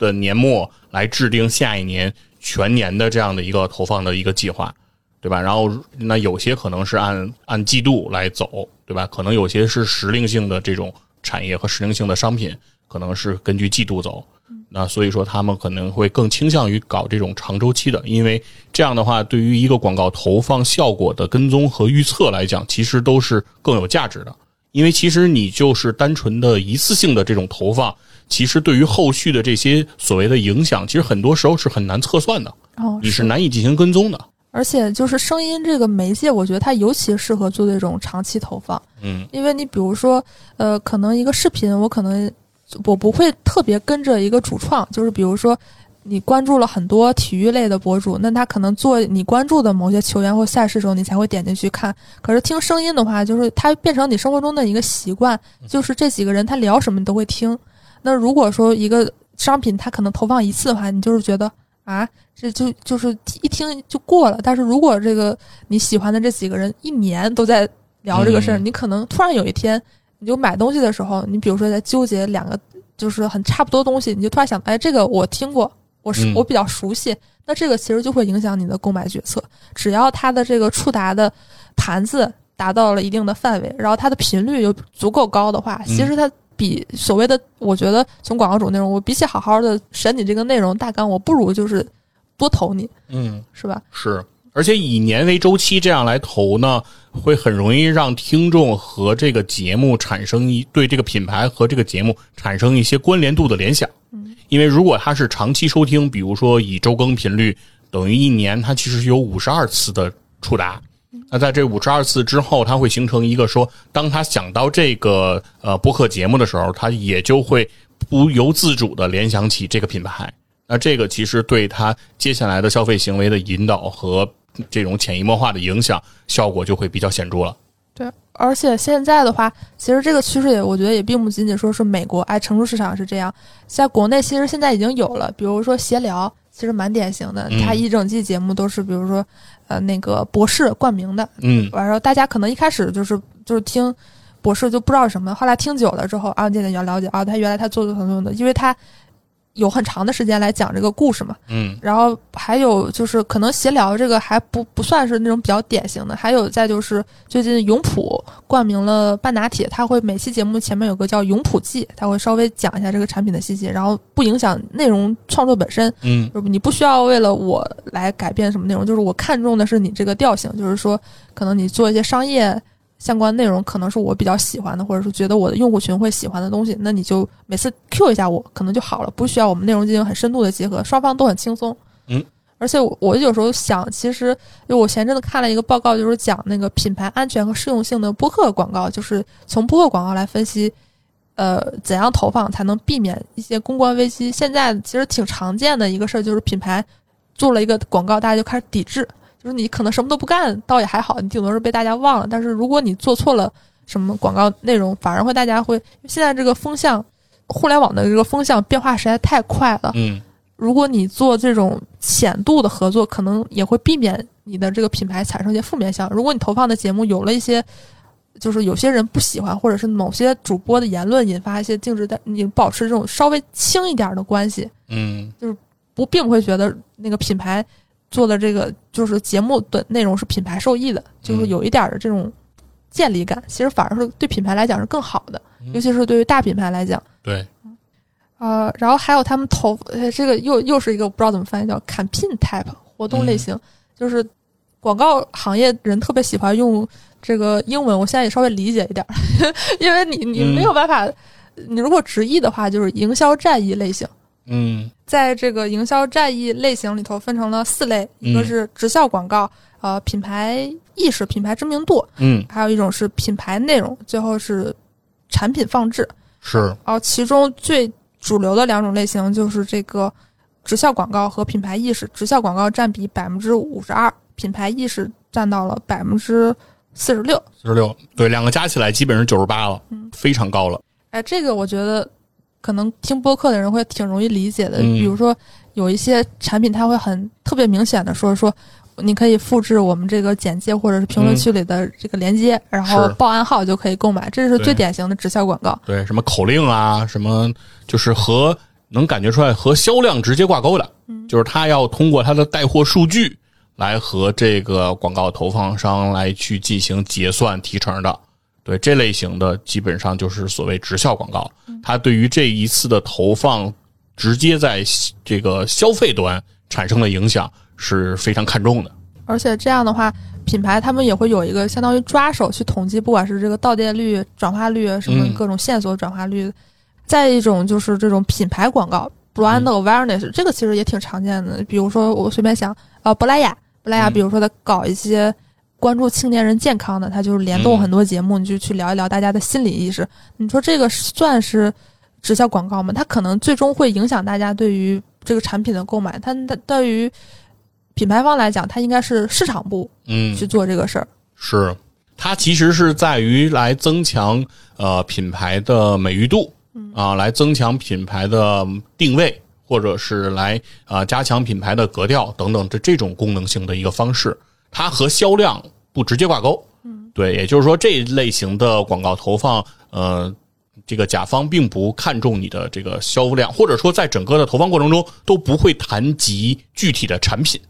的年末来制定下一年全年的这样的一个投放的一个计划，对吧？然后那有些可能是按按季度来走，对吧？可能有些是时令性的这种产业和时令性的商品，可能是根据季度走。那所以说他们可能会更倾向于搞这种长周期的，因为这样的话对于一个广告投放效果的跟踪和预测来讲，其实都是更有价值的。因为其实你就是单纯的一次性的这种投放，其实对于后续的这些所谓的影响，其实很多时候是很难测算的、哦、你是难以进行跟踪的。而且就是声音这个媒介，我觉得它尤其适合做这种长期投放。嗯，因为你比如说呃，可能一个视频我可能我不会特别跟着一个主创，就是比如说你关注了很多体育类的博主，那他可能做你关注的某些球员或赛事的时候你才会点进去看。可是听声音的话，就是它变成你生活中的一个习惯，就是这几个人他聊什么你都会听。那如果说一个商品他可能投放一次的话，你就是觉得啊，这就就是一听就过了。但是如果这个你喜欢的这几个人一年都在聊这个事儿、嗯，你可能突然有一天你就买东西的时候，你比如说在纠结两个就是很差不多东西，你就突然想，哎，这个我听过，我是、嗯、我比较熟悉，那这个其实就会影响你的购买决策。只要它的这个触达的盘子达到了一定的范围，然后它的频率又足够高的话，其实它比所谓的，我觉得从广告主内容，我比起好好的审你这个内容大纲，我不如就是多投你，嗯，是吧？是，而且以年为周期这样来投呢，会很容易让听众和这个节目产生一对这个品牌和这个节目产生一些关联度的联想。嗯，因为如果它是长期收听，比如说以周更频率等于一年，它其实有五十二次的触达。那在这五十二次之后，它会形成一个说，当他想到这个呃播客节目的时候，他也就会不由自主的联想起这个品牌。那这个其实对他接下来的消费行为的引导和这种潜移默化的影响效果就会比较显著了。对，而且现在的话，其实这个趋势也我觉得也并不仅仅说是美国，哎，成熟市场是这样，在国内其实现在已经有了，比如说闲聊。其实蛮典型的，他一整季节目都是比如说呃那个博士冠名的，嗯，然后大家可能一开始就是就是听博士就不知道什么，后来听久了之后啊，渐渐要了解啊，他原来他做做什么的，因为他有很长的时间来讲这个故事嘛，嗯，然后还有就是可能闲聊这个还不不算是那种比较典型的，还有再就是最近永璞冠名了半拿铁，他会每期节目前面有个叫永璞记，他会稍微讲一下这个产品的细节，然后不影响内容创作本身，嗯，就是你不需要为了我来改变什么内容，就是我看重的是你这个调性，就是说可能你做一些商业相关内容可能是我比较喜欢的，或者是觉得我的用户群会喜欢的东西，那你就每次 Q 一下我可能就好了，不需要我们内容进行很深度的结合，双方都很轻松。嗯，而且 我, 我有时候想，其实因为我前阵子看了一个报告，就是讲那个品牌安全和适用性的播客广告，就是从播客广告来分析呃，怎样投放才能避免一些公关危机。现在其实挺常见的一个事儿就是品牌做了一个广告，大家就开始抵制，就是你可能什么都不干倒也还好，你顶多是被大家忘了，但是如果你做错了什么广告内容，反而会大家会，现在这个风向，互联网的这个风向变化实在太快了，嗯，如果你做这种浅度的合作，可能也会避免你的这个品牌产生一些负面效应。如果你投放的节目有了一些就是有些人不喜欢，或者是某些主播的言论引发一些禁止，但你保持这种稍微轻一点的关系，嗯，就是不并不会觉得那个品牌做的这个就是节目的内容是品牌受益的，就是有一点的这种建立感，嗯，其实反而是对品牌来讲是更好的，嗯，尤其是对于大品牌来讲。对，呃，然后还有他们投这个又又是一个我不知道怎么翻译，叫 campaign type 活动类型，嗯，就是广告行业人特别喜欢用这个英文，我现在也稍微理解一点，因为你你没有办法，嗯，你如果直译的话就是营销战役类型。嗯，在这个营销战役类型里头分成了四类，一个是直销广告，嗯，呃，品牌意识、品牌知名度，嗯，还有一种是品牌内容，最后是产品放置。是，然后其中最主流的两种类型就是这个直销广告和品牌意识，直销广告占比 百分之五十二， 品牌意识占到了 百分之四十六。四十六，对，两个加起来基本是九十八了，嗯，非常高了。哎，这个我觉得可能听播客的人会挺容易理解的，比如说有一些产品它会很特别明显的说说你可以复制我们这个简介或者是评论区里的这个连接，嗯，然后报暗号就可以购买，这是最典型的直销广告。对，什么口令啊，什么就是和能感觉出来和销量直接挂钩的，嗯，就是它要通过它的带货数据来和这个广告投放商来去进行结算提成的。对，这类型的基本上就是所谓直销广告，它对于这一次的投放直接在这个消费端产生的影响是非常看重的。而且这样的话，品牌他们也会有一个相当于抓手去统计，不管是这个到店率、转化率什么各种线索转化率，嗯，再一种就是这种品牌广告 brand awareness，嗯，这个其实也挺常见的。比如说我随便想，呃，珀莱雅，珀莱雅，比如说它搞一些关注青年人健康的，他就是联动很多节目，嗯，你就去聊一聊大家的心理意识。你说这个算是直销广告吗？它可能最终会影响大家对于这个产品的购买，它对于品牌方来讲，它应该是市场部去做这个事儿，嗯。是，它其实是在于来增强呃品牌的美誉度啊，呃，来增强品牌的定位，或者是来啊，呃、加强品牌的格调等等，这这种功能性的一个方式。它和销量不直接挂钩，嗯，对，也就是说这类型的广告投放呃这个甲方并不看重你的这个销量，或者说在整个的投放过程中都不会谈及具体的产品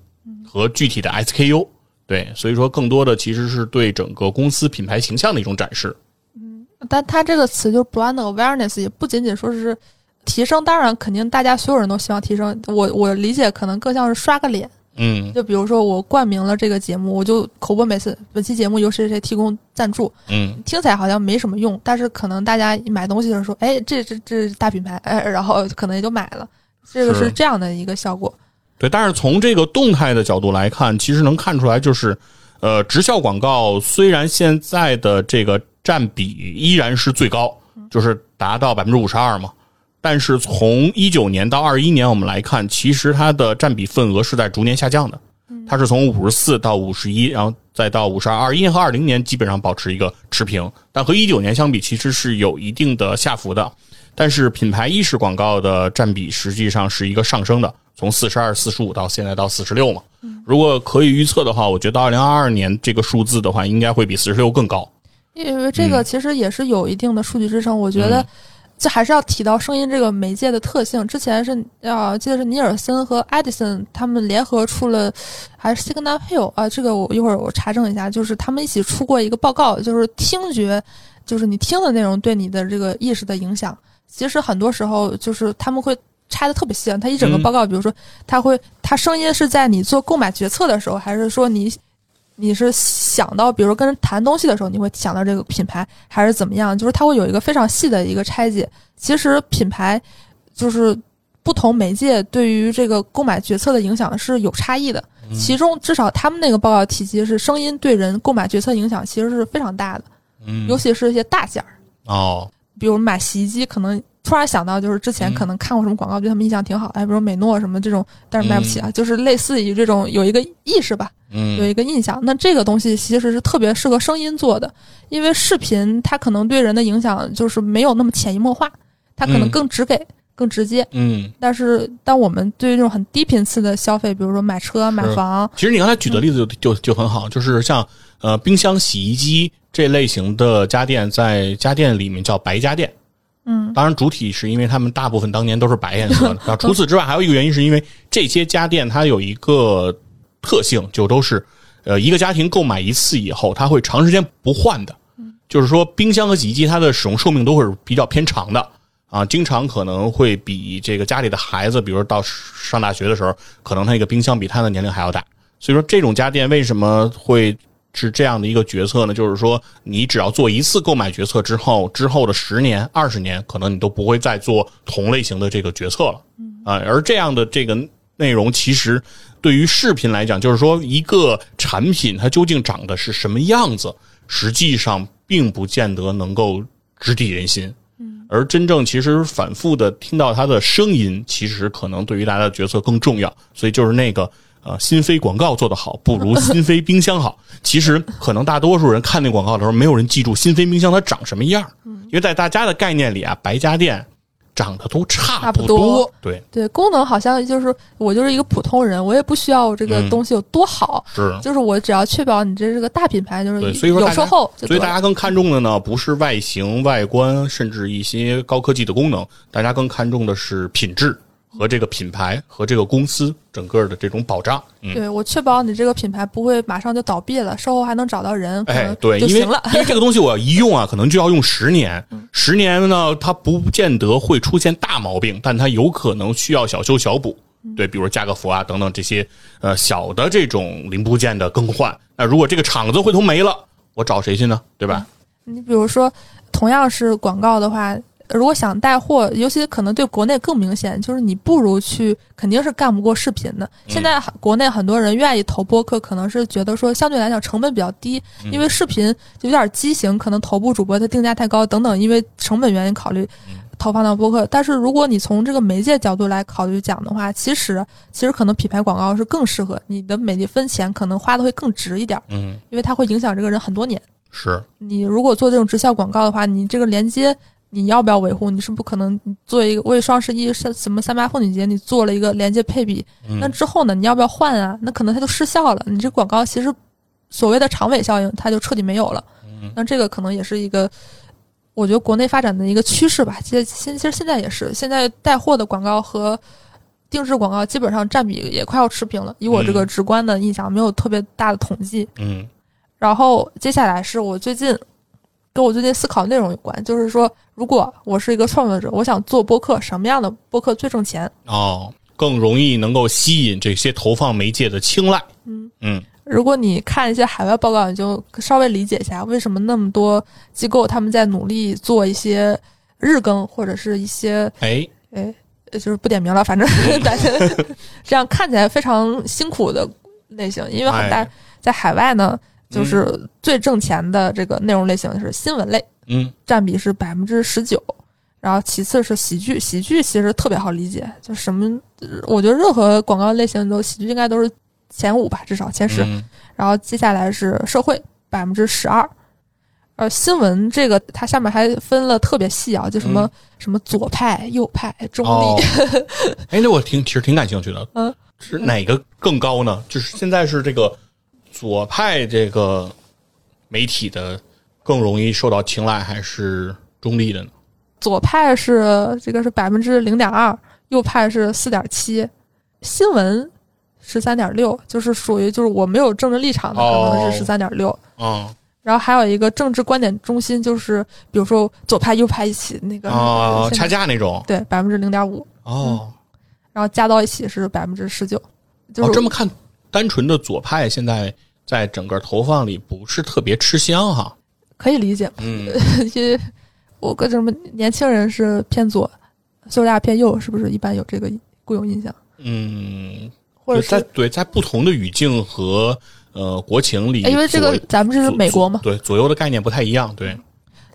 和具体的 S K U。对，所以说更多的其实是对整个公司品牌形象的一种展示。嗯，但它这个词就是 brand awareness， 也不仅仅说是提升，当然肯定大家所有人都希望提升，我我理解可能更像是刷个脸。嗯，就比如说我冠名了这个节目，我就口播每次本期节目由谁谁提供赞助，嗯，听起来好像没什么用，但是可能大家买东西的时候说，哎，这这这大品牌，哎，然后可能也就买了，这个是这样的一个效果。对，但是从这个动态的角度来看，其实能看出来就是，呃，直销广告虽然现在的这个占比依然是最高，就是达到 百分之五十二 嘛。但是从一九年到二十一年我们来看，其实它的占比份额是在逐年下降的，它是从五十四到五十一，然后再到 五十二,二十一年和二十年基本上保持一个持平，但和一九年相比其实是有一定的下浮的。但是品牌意识广告的占比实际上是一个上升的，从 四十二、四十五 到现在到四十六嘛。如果可以预测的话，我觉得二零二二年这个数字的话应该会比四十六更高，因为这个其实也是有一定的数据支撑、嗯、我觉得这还是要提到声音这个媒介的特性。之前是啊，记得是尼尔森和艾迪森他们联合出了，还是 Signal Hill 啊，这个我一会儿我查证一下，就是他们一起出过一个报告，就是听觉，就是你听的内容对你的这个意识的影响。其实很多时候就是他们会拆的特别细，他一整个报告，比如说他会，他声音是在你做购买决策的时候，还是说你。你是想到比如说跟人谈东西的时候你会想到这个品牌，还是怎么样，就是它会有一个非常细的一个拆解。其实品牌就是不同媒介对于这个购买决策的影响是有差异的，其中至少他们那个报告体系是声音对人购买决策影响其实是非常大的，尤其是一些大件儿哦，比如买洗衣机可能突然想到就是之前可能看过什么广告对他们印象挺好，哎，比如美诺什么这种，但是买不起啊、嗯、就是类似于这种有一个意识吧，嗯，有一个印象。那这个东西其实是特别适合声音做的，因为视频它可能对人的影响就是没有那么潜移默化，它可能更直给、嗯、更直接，嗯，但是当我们对于这种很低频次的消费，比如说买车买房，其实你刚才举的例子就、嗯、就就很好，就是像呃冰箱洗衣机这类型的家电，在家电里面叫白家电。嗯，当然主体是因为他们大部分当年都是白颜色的。除此之外还有一个原因是因为这些家电它有一个特性，就都是呃一个家庭购买一次以后它会长时间不换的。就是说冰箱和洗衣机它的使用寿命都是比较偏长的啊，经常可能会比这个家里的孩子，比如说到上大学的时候，可能他那个冰箱比他的年龄还要大。所以说这种家电为什么会是这样的一个决策呢？就是说你只要做一次购买决策之后，之后的十年二十年可能你都不会再做同类型的这个决策了、啊、而这样的这个内容其实对于视频来讲，就是说一个产品它究竟长得是什么样子，实际上并不见得能够直抵人心，而真正其实反复的听到它的声音其实可能对于大家的决策更重要。所以就是那个呃，新飞广告做得好不如新飞冰箱好。其实可能大多数人看那广告的时候没有人记住新飞冰箱它长什么样，因为在大家的概念里啊，白家电长得都差不 多, 差不多对对，功能好像就是我就是一个普通人，我也不需要这个东西有多好、嗯、是，就是我只要确保你这是个大品牌，就是有售后。所以大家更看重的呢不是外形外观甚至一些高科技的功能，大家更看重的是品质和这个品牌和这个公司整个的这种保障、嗯、对，我确保你这个品牌不会马上就倒闭了，售后还能找到人，哎，对，因为因为这个东西我要一用啊，可能就要用十年、嗯、十年呢它不见得会出现大毛病，但它有可能需要小修小补，对，比如加个氟啊等等这些呃小的这种零部件的更换。那如果这个厂子回头没了，我找谁去呢？对吧、嗯、你比如说同样是广告的话，如果想带货，尤其可能对国内更明显，就是你不如去，肯定是干不过视频的。现在国内很多人愿意投播客，可能是觉得说相对来讲成本比较低，因为视频就有点畸形，可能头部主播的定价太高等等，因为成本原因考虑投放到播客。但是如果你从这个媒介角度来考虑讲的话，其实其实可能品牌广告是更适合你的，每一分钱可能花的会更值一点，嗯，因为它会影响这个人很多年。是，你如果做这种直销广告的话，你这个连接。你要不要维护？你是不可能做一个为双十一什么三八妇女节，你做了一个连接配比，那之后呢？你要不要换啊？那可能它就失效了。你这广告其实所谓的长尾效应，它就彻底没有了。那这个可能也是一个，我觉得国内发展的一个趋势吧，其实现在也是，现在带货的广告和定制广告基本上占比也快要持平了，以我这个直观的印象，没有特别大的统计。嗯，然后接下来是我最近跟我最近思考内容有关，就是说如果我是一个创作者，我想做播客，什么样的播客最挣钱，哦，更容易能够吸引这些投放媒介的青睐。嗯嗯，如果你看一些海外报告，你就稍微理解一下为什么那么多机构他们在努力做一些日更或者是一些哎哎就是不点名了，反正大家这样看起来非常辛苦的类型，因为很大在海外呢，就是最挣钱的这个内容类型是新闻类，嗯，占比是 百分之十九， 然后其次是喜剧，喜剧其实特别好理解，就什么我觉得任何广告类型都喜剧应该都是前五吧，至少前十、嗯、然后接下来是社会 百分之十二，而新闻这个它下面还分了特别细啊，就什么、嗯、什么左派右派中立、哦、哎，那我挺其实挺感兴趣的，嗯，是哪个更高呢？就是现在是这个左派这个媒体的更容易受到青睐，还是中立的呢？左派是这个是 百分之零点二， 右派是 四点七， 新闻 十三点六， 就是属于就是我没有政治立场的、哦、可能是 十三点六。 嗯，然后还有一个政治观点中心，就是比如说左派右派一起那个哦掐架那种，对 百分之零点五 哦、嗯、然后加到一起是 百分之十九、就是、哦，这么看单纯的左派现在在整个投放里不是特别吃香哈，可以理解，嗯，因为我跟什么年轻人是偏左，岁数大偏右，是不是一般有这个固有印象？嗯，或者是在对在不同的语境和呃国情里，因为这个咱们这是美国嘛，对，左右的概念不太一样，对，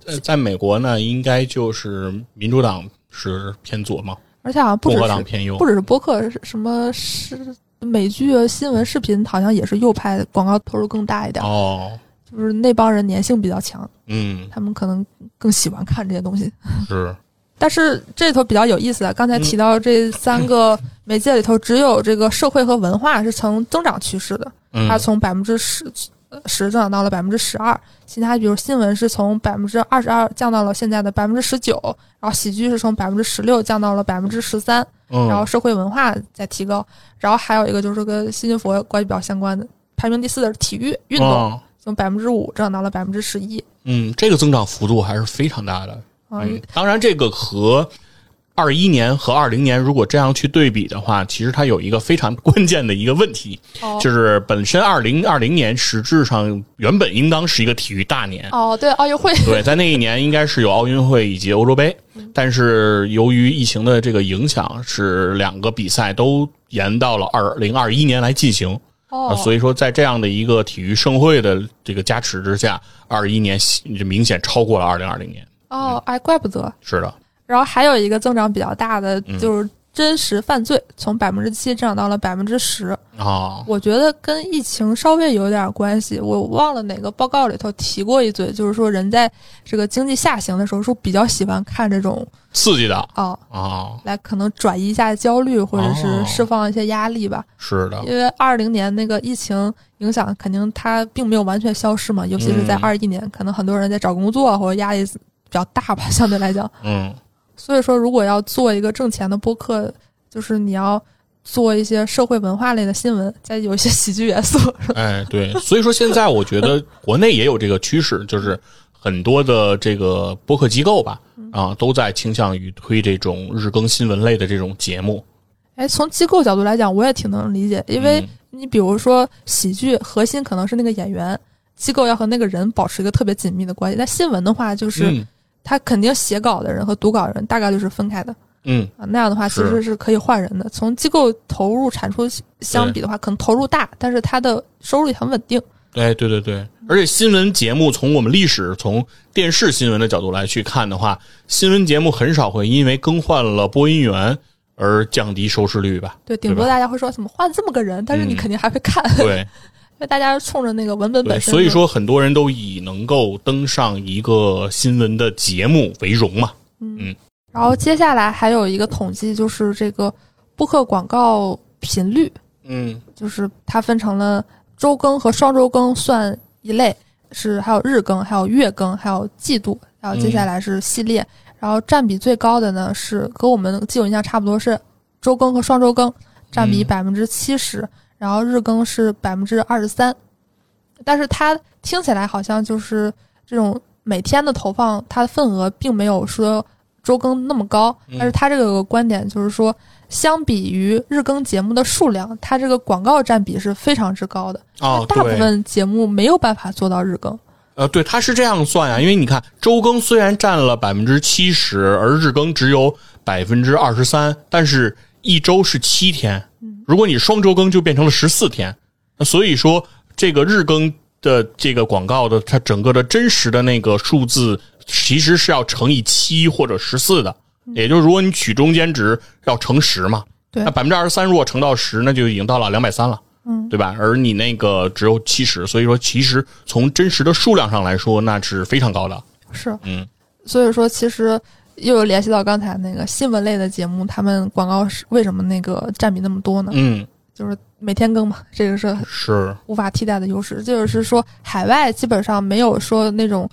在在美国呢，应该就是民主党是偏左嘛，而且好像不只是共和党偏右，不只是播客，什么是美剧啊、新闻、视频，好像也是右派，广告投入更大一点，哦，就是那帮人粘性比较强，嗯，他们可能更喜欢看这些东西，是。但是这里头比较有意思的，刚才提到这三个媒介里头，只有这个社会和文化是呈增长趋势的，嗯、它从 百分之十 增长到了 百分之十二， 其他比如新闻是从 百分之二十二 降到了现在的 百分之十九， 然后喜剧是从 百分之十六 降到了 百分之十三， 然后社会文化在提高，然后还有一个就是跟新军佛关系比较相关的，排名第四的是体育运动、哦、从 百分之五 增长到了 百分之十一。 嗯，这个增长幅度还是非常大的。嗯，当然这个和二一年和二零年如果这样去对比的话，其实它有一个非常关键的一个问题、哦、就是本身二零二零年实质上原本应当是一个体育大年，哦，对，奥运会，对，在那一年应该是有奥运会以及欧洲杯、嗯、但是由于疫情的这个影响，是两个比赛都延到了二零二一年来进行、哦啊、所以说在这样的一个体育盛会的这个加持之下，二一年就明显超过了二零二零年。哦，哎，怪不得。是的。然后还有一个增长比较大的就是真实犯罪，嗯、从 百分之七 增长到了 百分之十。哦，我觉得跟疫情稍微有点关系，我忘了哪个报告里头提过一嘴，就是说人在这个经济下行的时候是比较喜欢看这种刺激的啊、哦哦、来可能转移一下焦虑或者是释放一些压力吧。哦、是的，因为二零年那个疫情影响肯定它并没有完全消失嘛，尤其是在二一年、嗯、可能很多人在找工作或者压力比较大吧，相对来讲，嗯，所以说如果要做一个挣钱的播客，就是你要做一些社会文化类的新闻，再有一些喜剧元素。哎，对，所以说现在我觉得国内也有这个趋势，就是很多的这个播客机构吧，啊，都在倾向于推这种日更新闻类的这种节目。哎，从机构角度来讲，我也挺能理解，因为你比如说喜剧，核心可能是那个演员，机构要和那个人保持一个特别紧密的关系，但新闻的话就是。嗯，他肯定写稿的人和读稿的人大概就是分开的，嗯、啊、那样的话其实是可以换人的。从机构投入产出相比的话，可能投入大，但是他的收入也很稳定。对对对对，而且新闻节目从我们历史从电视新闻的角度来去看的话，新闻节目很少会因为更换了播音员而降低收视率吧？对，顶多大家会说怎么换这么个人，但是你肯定还会看。嗯、对。大家冲着那个文本本身，所以说很多人都以能够登上一个新闻的节目为荣嘛。嗯，嗯，然后接下来还有一个统计，就是这个播客广告频率，嗯，就是它分成了周更和双周更算一类，是还有日更，还有月更，还有季度，然后接下来是系列、嗯、然后占比最高的呢是和我们既有印象差不多是周更和双周更，占比 百分之七十、嗯、然后日更是 百分之二十三， 但是它听起来好像就是这种每天的投放它的份额并没有说周更那么高，但是它这个有个观点就是说相比于日更节目的数量，它这个广告占比是非常之高的、哦、大部分节目没有办法做到日更。呃，对，它是这样算呀，因为你看周更虽然占了 百分之七十 而日更只有 百分之二十三， 但是一周是七天，如果你双周更就变成了十四天，那所以说这个日更的这个广告的它整个的真实的那个数字其实是要乘以七或者十四的，也就是如果你取中间值要乘十嘛，对，那 百分之二十三 如果乘到十那就已经到了两百三十了，嗯，对吧？而你那个只有七十，所以说其实从真实的数量上来说那是非常高的，是，嗯，所以说其实又有联系到刚才那个新闻类的节目他们广告是为什么那个占比那么多呢，嗯，就是每天更嘛，这个是是无法替代的优势，就是说海外基本上没有说那种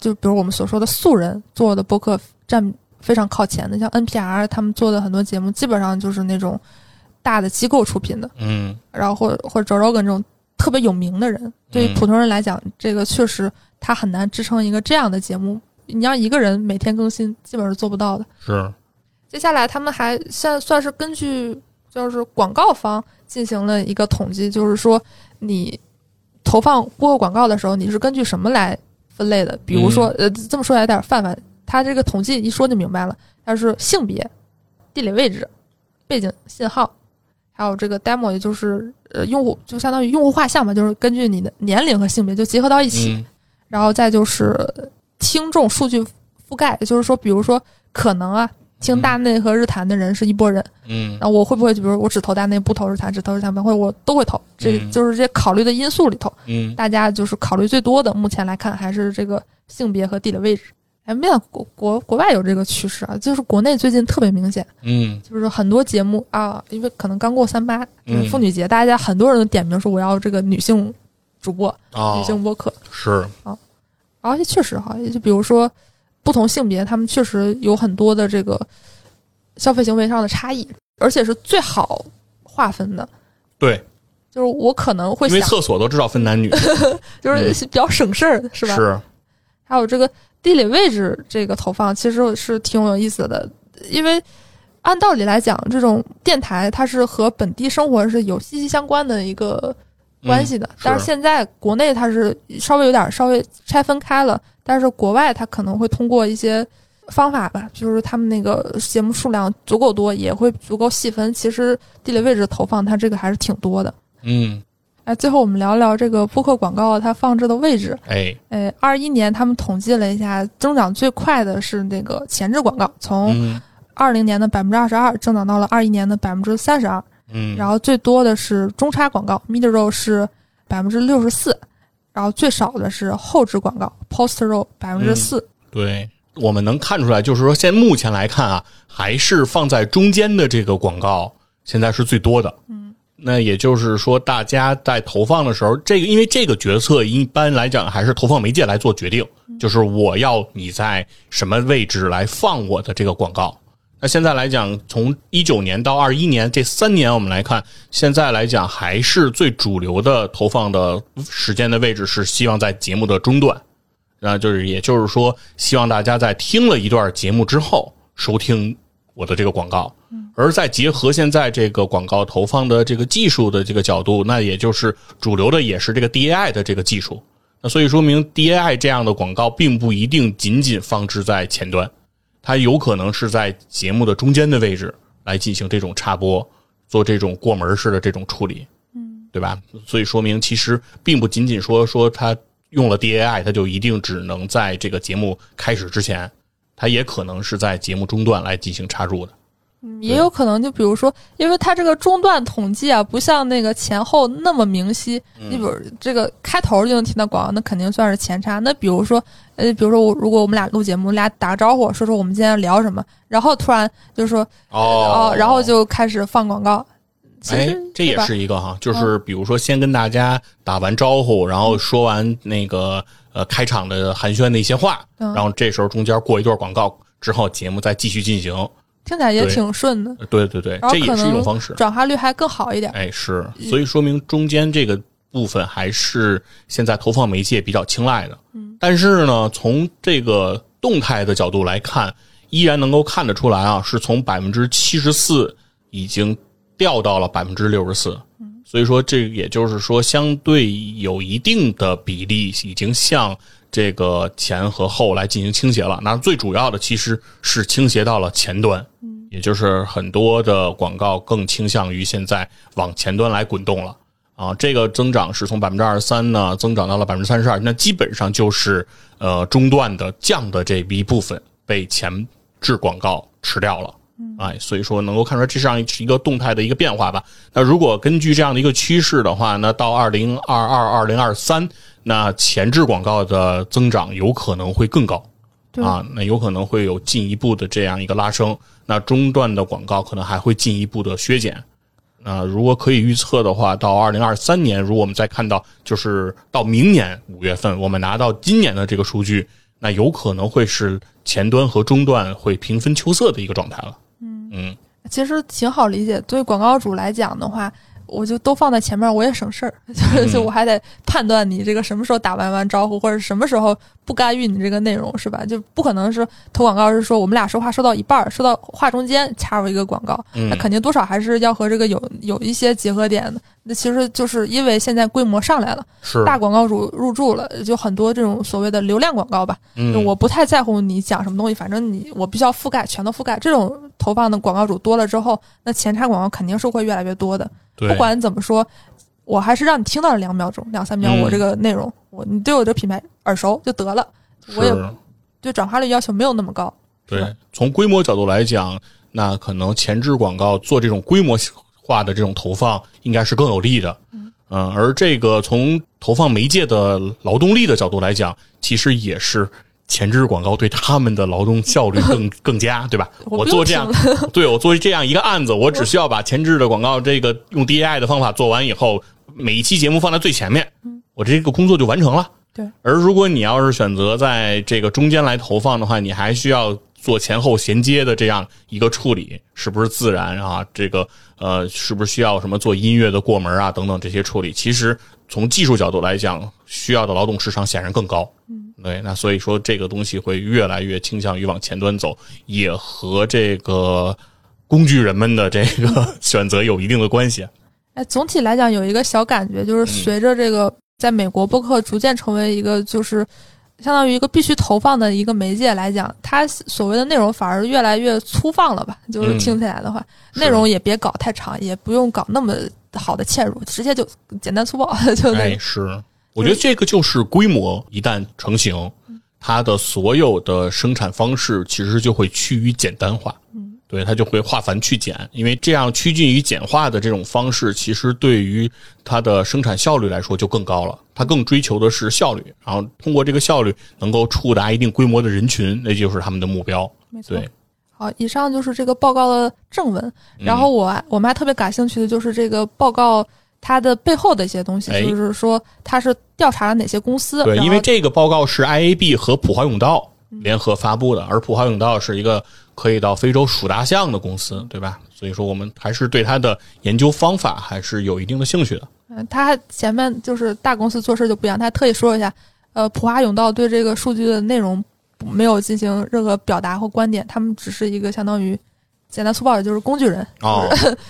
就比如我们所说的素人做的播客占非常靠前的，像 N P R 他们做的很多节目基本上就是那种大的机构出品的，嗯，然后或者或者 Joe Rogan 这种特别有名的人，对于普通人来讲、嗯、这个确实他很难支撑一个这样的节目，你让一个人每天更新基本是做不到的，是。接下来他们还算算是根据就是广告方进行了一个统计，就是说你投放播客广告的时候你是根据什么来分类的，比如说、嗯、呃，这么说来有点泛泛，他这个统计一说就明白了，它是性别、地理位置、背景信号，还有这个 demo 也就是呃用户就相当于用户画像嘛，就是根据你的年龄和性别就结合到一起、嗯、然后再就是听众数据覆盖，也就是说比如说可能啊听大内和日坛的人是一拨人，嗯，然后我会不会就比如我只投大内不投日坛，只投日坛不会我都会投，这就是这些考虑的因素里头，嗯，大家就是考虑最多的目前来看还是这个性别和地理位置，哎，没想国国国外有这个趋势啊，就是国内最近特别明显，嗯，就是很多节目啊，因为可能刚过三八、就是、妇女节、嗯、大家很多人都点名说我要这个女性主播、哦、女性播客是啊，而且确实哈，就比如说不同性别他们确实有很多的这个消费行为上的差异，而且是最好划分的，对，就是我可能会想因为厕所都知道分男女就是比较省事儿、嗯，是吧，是。还有这个地理位置这个投放其实是挺有意思的，因为按道理来讲这种电台它是和本地生活是有息息相关的一个关系的、嗯、是，但是现在国内它是稍微有点稍微拆分开了，但是国外它可能会通过一些方法吧，就是他们那个节目数量足够多也会足够细分，其实地理位置投放它这个还是挺多的，嗯，哎，最后我们聊聊这个播客广告它放置的位置，哎哎，二十一年他们统计了一下增长最快的是那个前置广告，从二十年的 百分之二十二 增长到了二十一年的 百分之三十二，嗯，然后最多的是中插广告 mid roll 是 百分之六十四， 然后最少的是后置广告 post roll 百分之四、嗯、对，我们能看出来就是说现在目前来看啊还是放在中间的这个广告现在是最多的，嗯，那也就是说大家在投放的时候这个因为这个决策一般来讲还是投放媒介来做决定、嗯、就是我要你在什么位置来放我的这个广告，那现在来讲从一九年到二十一年这三年我们来看，现在来讲还是最主流的投放的时间的位置是希望在节目的中段，那就是也就是说希望大家在听了一段节目之后收听我的这个广告，而再结合现在这个广告投放的这个技术的这个角度，那也就是主流的也是这个 D A I 的这个技术，那所以说明 D A I 这样的广告并不一定仅仅放置在前端，它有可能是在节目的中间的位置来进行这种插播，做这种过门式的这种处理，嗯，对吧？所以说明其实并不仅仅说说它用了 D A I 它就一定只能在这个节目开始之前，它也可能是在节目中段来进行插入的，嗯，也有可能就比如说因为它这个中段统计啊不像那个前后那么明晰，你比如这个开头就能听到广告那肯定算是前插，那比如说呃，比如说我如果我们俩录节目俩打个招呼说说我们今天要聊什么，然后突然就说 哦, 哦然后就开始放广告，哎，这也是一个哈，就是比如说先跟大家打完招呼，嗯、然后说完那个呃开场的寒暄的一些话、嗯，然后这时候中间过一段广告之后，节目再继续进行。听起来也挺顺的。对对 对, 对，这也是一种方式，转化率还更好一点。哎，是，所以说明中间这个部分还是现在投放媒介比较青睐的。嗯，但是呢，从这个动态的角度来看，依然能够看得出来啊，是从 百分之七十四 已经掉到了 百分之六十四。嗯，所以说这也就是说相对有一定的比例已经向这个前和后来进行倾斜了。那最主要的其实是倾斜到了前端。嗯，也就是很多的广告更倾向于现在往前端来滚动了。啊，这个增长是从 百分之二十三 呢增长到了 百分之三十二, 那基本上就是呃中段的降的这一部分被前置广告吃掉了。哎，所以说能够看出来这样一个动态的一个变化吧。那如果根据这样的一个趋势的话，那到二零二二、二零二三，那前置广告的增长有可能会更高。啊，那有可能会有进一步的这样一个拉升。那中段的广告可能还会进一步的削减。那如果可以预测的话，到二零二三年，如果我们再看到就是到明年五月份，我们拿到今年的这个数据，那有可能会是前端和中段会平分秋色的一个状态了。嗯嗯，其实挺好理解。对广告主来讲的话，我就都放在前面，我也省事儿。就我还得判断你这个什么时候打完完招呼，或者什么时候不干预你这个内容，是吧？就不可能是投广告是说我们俩说话说到一半，说到话中间插入一个广告，那肯定多少还是要和这个有有一些结合点的。那其实就是因为现在规模上来了，是大广告主入驻了，就很多这种所谓的流量广告吧。嗯，就我不太在乎你讲什么东西，反正你我必须要覆盖，全都覆盖。这种投放的广告主多了之后，那前插广告肯定是会越来越多的。不管怎么说，我还是让你听到了两秒钟、两三秒我这个内容，嗯、我你对我这品牌耳熟就得了。我也对转化率要求没有那么高。对，从规模角度来讲，那可能前置广告做这种规模化的这种投放，应该是更有利的。嗯，嗯而这个从投放媒介的劳动力的角度来讲，其实也是。前置广告对他们的劳动效率更更佳，对吧？我做这样，对我做这样一个案子，我只需要把前置的广告这个用 D A I 的方法做完以后，每一期节目放在最前面，我这个工作就完成了。对。而如果你要是选择在这个中间来投放的话，你还需要做前后衔接的这样一个处理，是不是自然啊？这个呃，是不是需要什么做音乐的过门啊等等这些处理？其实从技术角度来讲，需要的劳动时长显然更高。嗯。对，那所以说这个东西会越来越倾向于往前端走，也和这个工具人们的这个选择有一定的关系。哎，总体来讲有一个小感觉，就是随着这个在美国播客逐渐成为一个就是相当于一个必须投放的一个媒介来讲，它所谓的内容反而越来越粗放了吧，就是听起来的话、嗯、内容也别搞太长，也不用搞那么好的嵌入，直接就简单粗暴就那、哎、是。我觉得这个就是规模一旦成型，它的所有的生产方式其实就会趋于简单化，对，它就会化繁去简，因为这样趋近于简化的这种方式，其实对于它的生产效率来说就更高了，它更追求的是效率，然后通过这个效率能够触达一定规模的人群，那就是他们的目标，对。好，以上就是这个报告的正文，然后我、嗯、我们还特别感兴趣的就是这个报告它的背后的一些东西，就是说它是调查了哪些公司。对，因为这个报告是 I A B 和普华永道联合发布的，而普华永道是一个可以到非洲数大象的公司，对吧？所以说我们还是对它的研究方法还是有一定的兴趣的。嗯，它前面就是大公司做事就不一样，它特意说一下，呃，普华永道对这个数据的内容没有进行任何表达或观点，他们只是一个相当于。简单粗暴的就是工具人、哦、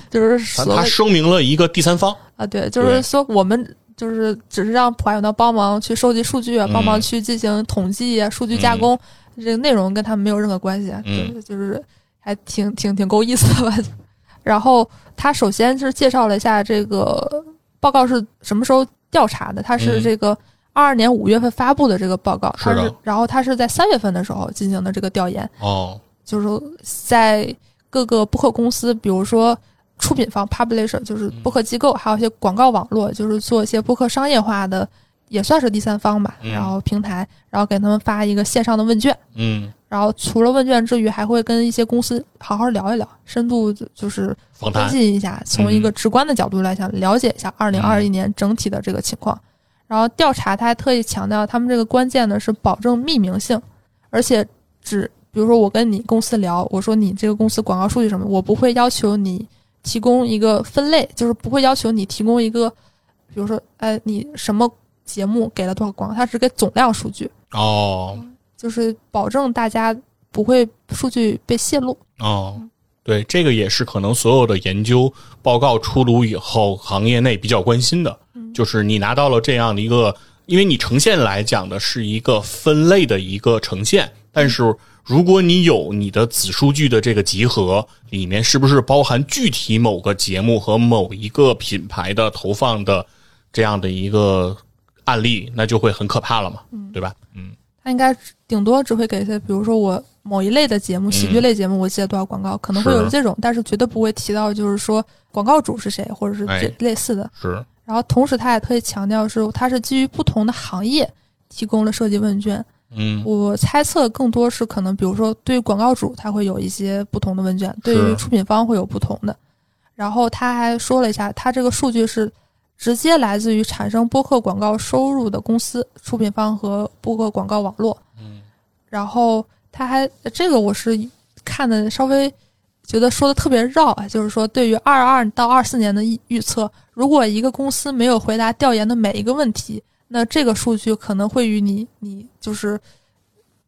就是他声明了一个第三方啊，对，就是说我们就是只是让普华永道帮忙去收集数据啊、嗯，帮忙去进行统计啊，数据加工、嗯，这个内容跟他们没有任何关系啊，嗯、对，就是还挺挺挺够意思的吧。然后他首先是介绍了一下这个报告是什么时候调查的，他是这个二二年五月份发布的这个报告，他、嗯、是，然后他是在三月份的时候进行的这个调研哦，就是在。各个播客公司，比如说出品方 publisher 就是播客机构，还有一些广告网络，就是做一些播客商业化的也算是第三方吧、嗯、然后平台，然后给他们发一个线上的问卷，嗯，然后除了问卷之余还会跟一些公司好好聊一聊，深度就是分析一下，从一个直观的角度来讲、嗯、了解一下二零二一年整体的这个情况、嗯、然后调查他还特意强调他们这个关键呢是保证匿名性，而且只比如说我跟你公司聊，我说你这个公司广告数据什么，我不会要求你提供一个分类，就是不会要求你提供一个比如说哎，你什么节目给了多少广告，它只给总量数据哦、嗯，就是保证大家不会数据被泄露哦。对，这个也是可能所有的研究报告出炉以后行业内比较关心的、嗯、就是你拿到了这样的一个，因为你呈现来讲的是一个分类的一个呈现，但是如果你有你的子数据的这个集合里面是不是包含具体某个节目和某一个品牌的投放的这样的一个案例，那就会很可怕了嘛，嗯、对吧？嗯，他应该顶多只会给一些，比如说我某一类的节目，喜剧类节目，我接多少广告、嗯，可能会有这种，但是绝对不会提到就是说广告主是谁，或者是类似的。哎、是。然后同时，他也特意强调是，他是基于不同的行业提供了设计问卷。嗯，我猜测更多是可能，比如说对于广告主，他会有一些不同的问卷，对于出品方会有不同的。然后他还说了一下，他这个数据是直接来自于产生播客广告收入的公司、出品方和播客广告网络。嗯，然后他还这个我是看的稍微觉得说的特别绕啊，就是说对于二十二到二十四年的预测，如果一个公司没有回答调研的每一个问题，那这个数据可能会与你你就是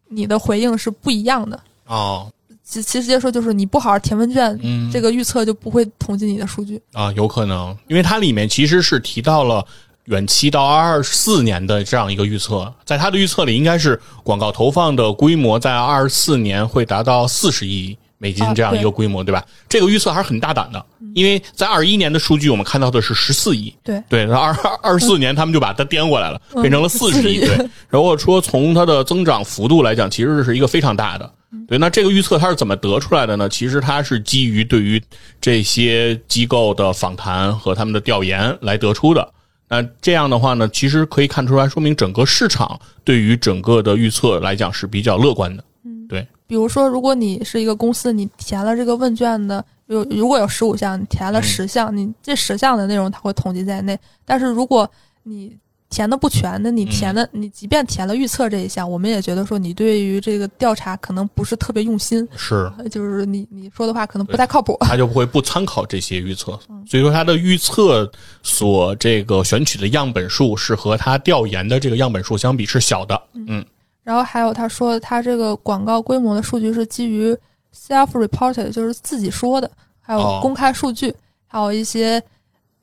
你的回应是不一样的哦。其实直接说就是你不好好填问卷、嗯、这个预测就不会统计你的数据啊，有可能，因为它里面其实是提到了远期到二十四年的这样一个预测，在它的预测里应该是广告投放的规模在二十四年会达到四十亿美金这样一个规模、啊、对, 对吧？这个预测还是很大胆的、嗯、因为在二一年的数据我们看到的是十四亿，对对，二十四年他们就把它颠过来了、嗯、变成了四十亿、嗯、对。然后说从它的增长幅度来讲其实是一个非常大的，对。那这个预测它是怎么得出来的呢？其实它是基于对于这些机构的访谈和他们的调研来得出的。那这样的话呢，其实可以看出来说明整个市场对于整个的预测来讲是比较乐观的。对，比如说如果你是一个公司，你填了这个问卷的，有如果有十五项，你填了十项、嗯、你这十项的内容它会统计在内，但是如果你填的不全的，你填的、嗯、你即便填了预测这一项，我们也觉得说你对于这个调查可能不是特别用心，是，就是你你说的话可能不太靠谱，他就会不参考这些预测，所以说他的预测所这个选取的样本数是和他调研的这个样本数相比是小的。 嗯, 嗯然后还有他说他这个广告规模的数据是基于 self-reported 就是自己说的，还有公开数据、哦、还有一些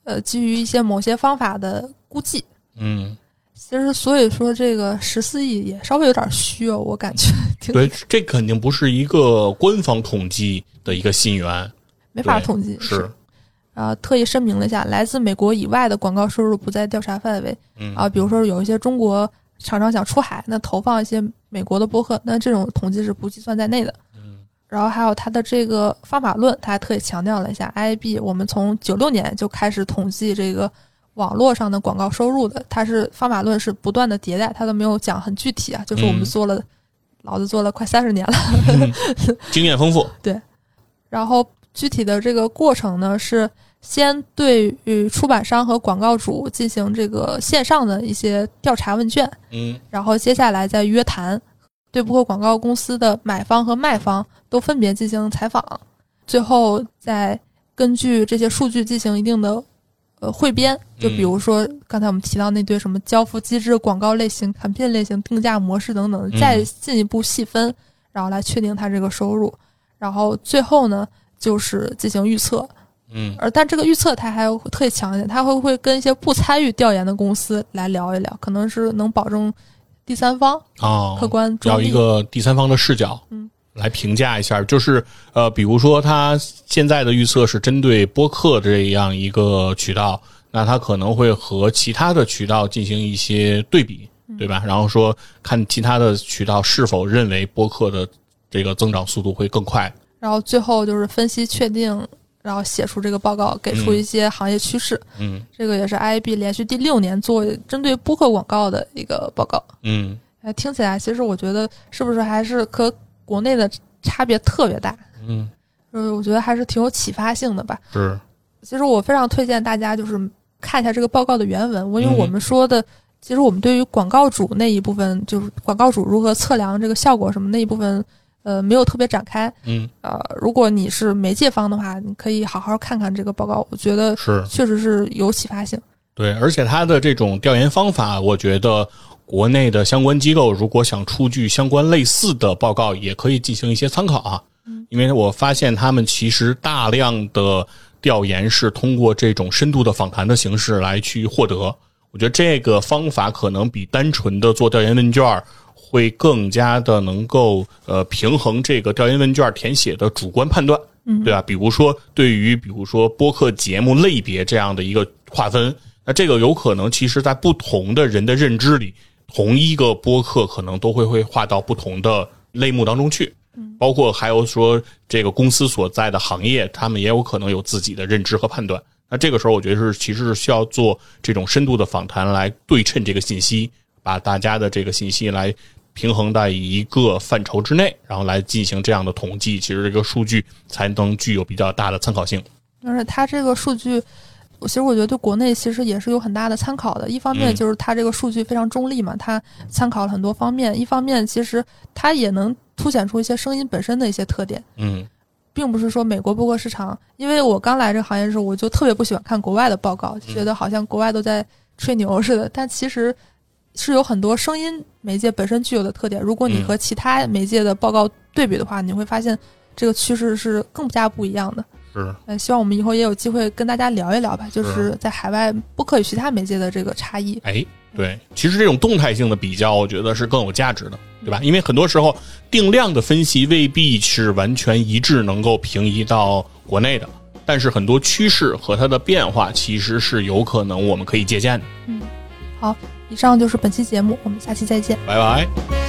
呃基于一些某些方法的估计。嗯，其实所以说这个十四亿也稍微有点虚哦，我感觉。对，这肯定不是一个官方统计的一个信源，没法统计。是。啊、呃，特意声明了一下，来自美国以外的广告收入不在调查范围。嗯啊，比如说有一些中国厂商想出海，那投放一些美国的播客，那这种统计是不计算在内的。嗯，然后还有他的这个方法论，他还特意强调了一下 I A B 我们从九六年就开始统计这个网络上的广告收入的，它是方法论是不断的迭代，他都没有讲很具体啊，就是我们做了、嗯、老子做了快三十年了、嗯、经验丰富。对，然后具体的这个过程呢是先对于出版商和广告主进行这个线上的一些调查问卷，嗯，然后接下来再约谈，对播客广告公司的买方和卖方都分别进行采访，最后再根据这些数据进行一定的呃汇编，就比如说刚才我们提到那堆什么交付机制、广告类型、campaign类型、定价模式等等，再进一步细分，然后来确定它这个收入，然后最后呢就是进行预测。嗯，而但这个预测它还特别强一点，它会会跟一些不参与调研的公司来聊一聊，可能是能保证第三方哦客观中立，要一个第三方的视角，嗯，来评价一下，就是呃，比如说它现在的预测是针对播客这样一个渠道，那它可能会和其他的渠道进行一些对比，对吧？嗯、然后说看其他的渠道是否认为播客的这个增长速度会更快，然后最后就是分析确定。然后写出这个报告，给出一些行业趋势。嗯，这个也是 I A B 连续第六年做针对播客广告的一个报告。嗯，听起来其实我觉得是不是还是和国内的差别特别大。嗯，就是我觉得还是挺有启发性的吧。是，其实我非常推荐大家就是看一下这个报告的原文，因为我们说的、嗯、其实我们对于广告主那一部分，就是广告主如何测量这个效果什么那一部分。呃，没有特别展开。嗯，呃，如果你是媒介方的话，你可以好好看看这个报告，我觉得是确实是有启发性。对，而且它的这种调研方法，我觉得国内的相关机构如果想出具相关类似的报告，也可以进行一些参考啊。嗯，因为我发现他们其实大量的调研是通过这种深度的访谈的形式来去获得。我觉得这个方法可能比单纯的做调研问卷会更加的能够呃平衡这个调研问卷填写的主观判断，对吧？比如说对于比如说播客节目类别这样的一个划分，那这个有可能其实在不同的人的认知里，同一个播客可能都会会划到不同的类目当中去，包括还有说这个公司所在的行业，他们也有可能有自己的认知和判断。那这个时候我觉得是其实是需要做这种深度的访谈来对称这个信息，把大家的这个信息来平衡在一个范畴之内，然后来进行这样的统计，其实这个数据才能具有比较大的参考性。而且它这个数据，其实我觉得对国内其实也是有很大的参考的。一方面就是它这个数据非常中立嘛，嗯、它参考了很多方面。一方面其实它也能凸显出一些声音本身的一些特点。嗯，并不是说美国播客市场，因为我刚来这个行业的时候，我就特别不喜欢看国外的报告，觉得好像国外都在吹牛似的，但其实是有很多声音媒介本身具有的特点，如果你和其他媒介的报告对比的话、嗯、你会发现这个趋势是更加不一样的。是、呃、希望我们以后也有机会跟大家聊一聊吧，就是在海外播客与其他媒介的这个差异。哎，对，其实这种动态性的比较我觉得是更有价值的，对吧？因为很多时候定量的分析未必是完全一致能够平移到国内的，但是很多趋势和它的变化其实是有可能我们可以借鉴的。嗯，好，以上就是本期节目，我们下期再见，拜拜。